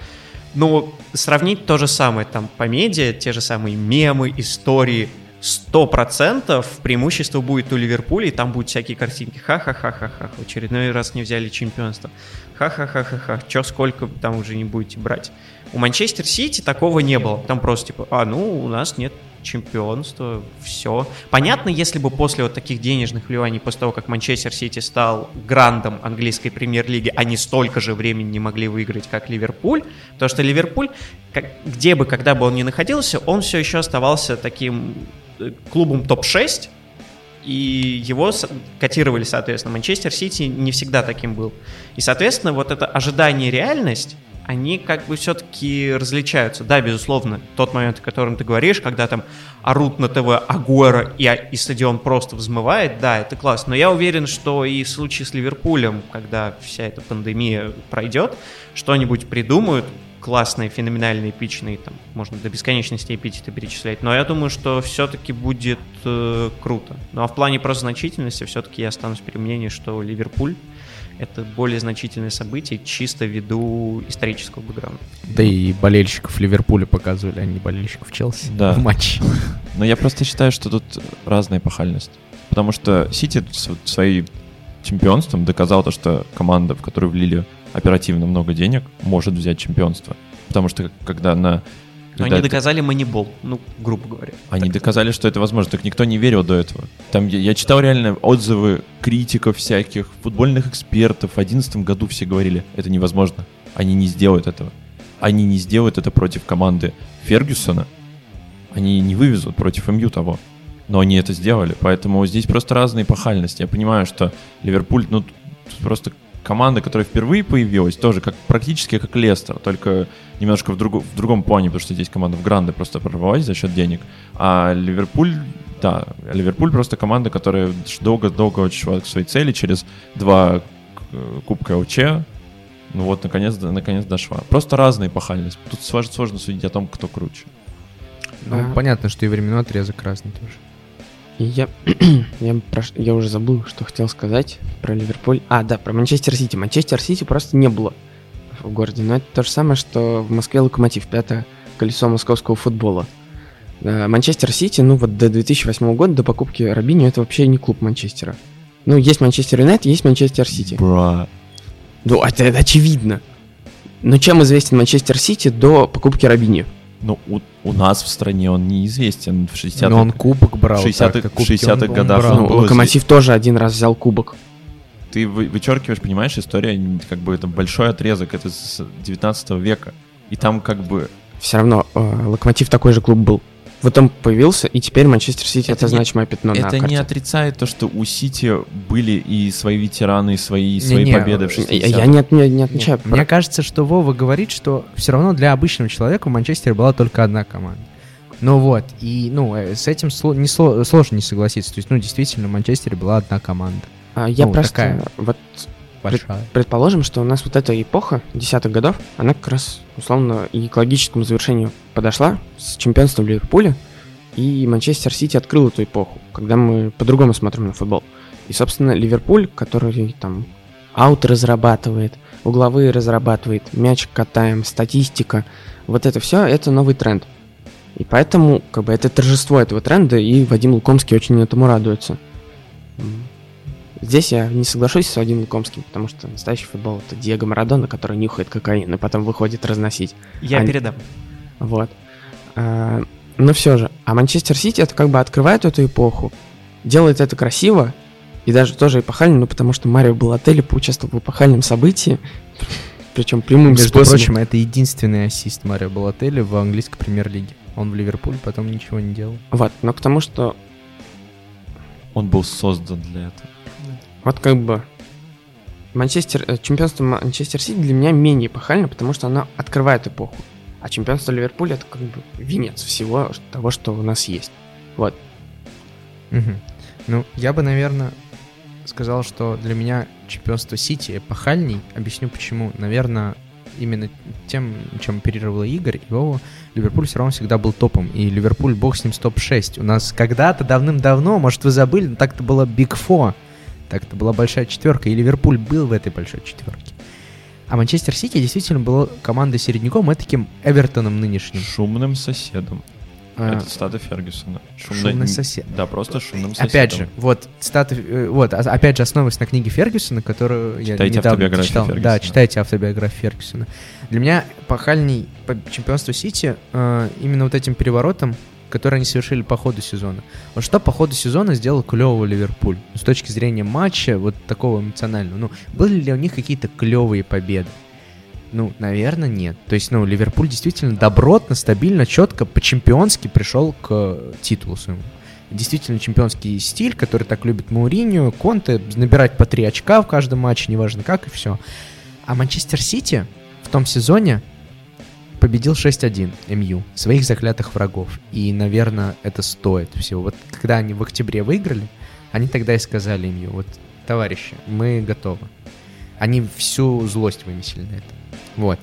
ну, сравнить то же самое, там, по медиа, те же самые мемы, истории, сто процентов преимущество будет у Ливерпуля, и там будут всякие картинки. Ха-ха-ха-ха-ха, в очередной раз не взяли чемпионство. Ха-ха-ха-ха-ха, чё, сколько там уже не будете брать. У Манчестер Сити такого не было. Там просто типа, а, ну, у нас нет чемпионства, все. Понятно, если бы после вот таких денежных вливаний, после того, как Манчестер Сити стал грандом английской премьер-лиги, они столько же времени не могли выиграть, как Ливерпуль, потому что Ливерпуль, как, где бы, когда бы он ни находился, он все еще оставался таким клубом топ шесть, и его котировали, соответственно. Манчестер Сити не всегда таким был. И, соответственно, вот это ожидание и реальность, они как бы все-таки различаются. Да, безусловно, тот момент, о котором ты говоришь, когда там орут на ТВ Агуэро и, и стадион просто взмывает, да, это классно. Но я уверен, что и в случае с Ливерпулем, когда вся эта пандемия пройдет, что-нибудь придумают классные, феноменальные, эпичные, там можно до бесконечности эпитеты перечислять, но я думаю, что все-таки будет э, круто. Ну а в плане просто значительности все-таки я останусь при мнении, что Ливерпуль — это более значительное событие чисто ввиду исторического бэкграунда. Да и болельщиков Ливерпуля показывали, а не болельщиков Челси, да, в матче. Но я просто считаю, что тут разная эпохальность. Потому что Сити своим чемпионством доказал то, что команда, в которую влили оперативно много денег, может взять чемпионство. Потому что когда на... Когда они это... доказали манибол, ну, грубо говоря. Они так доказали, что это возможно, так никто не верил до этого. Там я, я читал реально отзывы критиков всяких, футбольных экспертов. В две тысячи одиннадцатом году все говорили, это невозможно, они не сделают этого. Они не сделают это против команды Фергюсона, они не вывезут против эм ю того. Но они это сделали, поэтому здесь просто разные эпохальности. Я понимаю, что Ливерпуль, ну, просто... команда, которая впервые появилась, тоже как, практически как Лестер, только немножко в, друг, в другом плане, потому что здесь команда в гранды просто прорвалась за счет денег. А Ливерпуль, да, Ливерпуль просто команда, которая долго-долго шла к своей цели, через два кубка ЛЧ, ну вот, наконец, наконец дошла. Просто разная эпохальность. Тут сложно, сложно судить о том, кто круче. Ну, а... понятно, что и временной отрезок разный тоже. Я, я, прош... я уже забыл, что хотел сказать про Ливерпуль. А, да, про Манчестер Сити. Манчестер Сити просто не было в городе. Но это то же самое, что в Москве Локомотив, пятое колесо московского футбола. Манчестер Сити, ну вот до две тысячи восьмого года, до покупки Робиньо, это вообще не клуб Манчестера. Ну, есть Манчестер Юнайтед, есть Манчестер Сити. Бра. Ну, это, это очевидно. Но чем известен Манчестер Сити до покупки Робиньо? Ну, у, у нас в стране он неизвестен. В шестидесятых, но он кубок брал. В шестидесятых годах он, он был. Локомотив тоже один раз взял кубок. Ты вычеркиваешь, понимаешь, история, как бы это большой отрезок, это с девятнадцатого века. И там как бы... Все равно э, Локомотив такой же клуб был. Вот он появился, и теперь Манчестер Сити — это, это не, значимое пятно это на карте. Это не отрицает то, что у Сити были и свои ветераны, и свои, и свои не, победы не, в шестидесятых. Я не, не, не отмечаю. Про... Мне кажется, что Вова говорит, что все равно для обычного человека в Манчестере была только одна команда. Ну вот, и ну, с этим сло, не сло, сложно не согласиться. То есть, ну, действительно, в Манчестере была одна команда. А, я ну, просто такая вот пред, предположим, что у нас вот эта эпоха десятых годов, она как раз, условно, и к логическому завершению подошла с чемпионством Ливерпуля, и Манчестер Сити открыл эту эпоху, когда мы по-другому смотрим на футбол. И, собственно, Ливерпуль, который там аут разрабатывает, угловые разрабатывает, мяч катаем, статистика, вот это все, это новый тренд. И поэтому, как бы, это торжество этого тренда, и Вадим Лукомский очень этому радуется. Здесь я не соглашусь с Вадимом Лукомским, потому что настоящий футбол — это Диего Марадона, который нюхает кокаин и потом выходит разносить. Я а... передам. Вот. А, но все же. А Манчестер Сити — это как бы открывает эту эпоху, делает это красиво, и даже тоже эпохально, ну, потому что Марио Балотелли поучаствовал в эпохальном событии, причем прямым Между способом. Между прочим, это единственный ассист Марио Балотелли в английской премьер-лиге. Он в Ливерпуле потом ничего не делал. Вот, но к тому, что... Он был создан для этого. Вот как бы... Манчестер, чемпионство Манчестер Сити для меня менее эпохально, потому что оно открывает эпоху. А чемпионство Ливерпуля — это как бы венец всего того, что у нас есть. Вот. Угу. Ну, я бы, наверное, сказал, что для меня чемпионство Сити эпохальней. Объясню почему. Наверное, именно тем, чем оперировал Игорь и Вова, Ливерпуль все равно всегда был топом. И Ливерпуль, бог с ним, с топ шесть. У нас когда-то давным-давно, может, вы забыли, но так-то было Big Four. Так-то была большая четверка, и Ливерпуль был в этой большой четверке. А Манчестер Сити действительно была командой-середняком, этаким Эвертоном нынешним. Шумным соседом. А, это цитата Фергюсона. Шумный, шумный сосед. Да, просто шумным соседом. Опять же, вот, цитата, вот, опять же, основываясь на книге Фергюсона, которую читайте я недавно читал. Фергюсона. Да, читайте автобиографию Фергюсона. Для меня эпохальней по чемпионству Сити именно вот этим переворотом, которые они совершили по ходу сезона. Вот что по ходу сезона сделал клёвого Ливерпуль? С точки зрения матча, вот такого эмоционального. Ну, были ли у них какие-то клёвые победы? Ну, наверное, нет. То есть, ну, Ливерпуль действительно добротно, стабильно, чётко, по-чемпионски пришёл к титулу своему. Действительно чемпионский стиль, который так любит Моуринью, Конте, набирать по три очка в каждом матче, неважно как, и всё. А Манчестер Сити в том сезоне победил шесть один МЮ, своих заклятых врагов. И, наверное, это стоит всего. Вот когда они в октябре выиграли, они тогда и сказали МЮ: вот, товарищи, мы готовы. Они всю злость вынесли на это. Вот.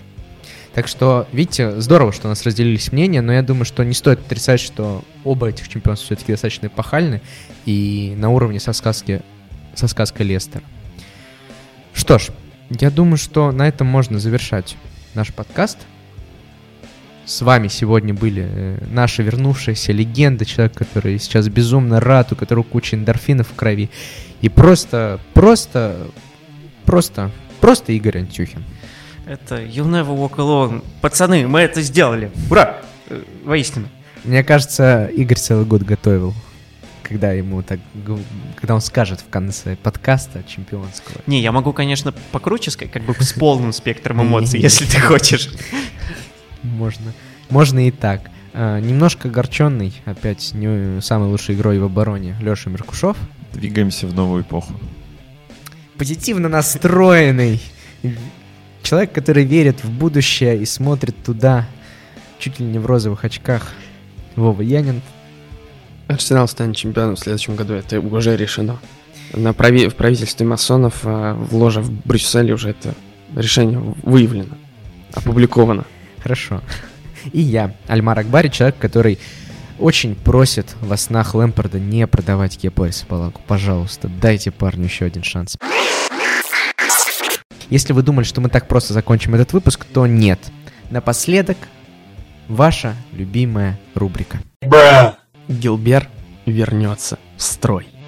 Так что, видите, здорово, что у нас разделились мнения, но я думаю, что не стоит отрицать, что оба этих чемпионства все-таки достаточно эпохальны и на уровне со, сказки, со сказкой Лестера. Что ж, я думаю, что на этом можно завершать наш подкаст. С вами сегодня были наша вернувшаяся легенда, человек, который сейчас безумно рад, у которого куча эндорфинов в крови. И просто, просто, просто, просто Игорь Антюхин. Это You'll Never Walk Alone. Пацаны, мы это сделали. Ура! Воистину. Мне кажется, Игорь целый год готовил, когда ему так, когда он скажет в конце подкаста чемпионского. Не, я могу, конечно, покруче сказать, как бы с полным спектром эмоций, если ты хочешь. Можно. Можно и так. А, немножко огорченный, опять не самой лучшей игрой в обороне, Леша Меркушов. Двигаемся в новую эпоху. Позитивно настроенный. Человек, который верит в будущее и смотрит туда, чуть ли не в розовых очках, Вова Янин. Арсенал станет чемпионом в следующем году, это уже решено. На прави... В правительстве масонов в ложе в Брюсселе уже это решение выявлено, опубликовано. Хорошо. И я, Альмар Акбари, человек, который очень просит во снах Лэмпарда не продавать Кепу Аррисабалагу. Пожалуйста, дайте парню еще один шанс. Если вы думали, что мы так просто закончим этот выпуск, то нет. Напоследок, ваша любимая рубрика. Бра! Гилбер вернется в строй.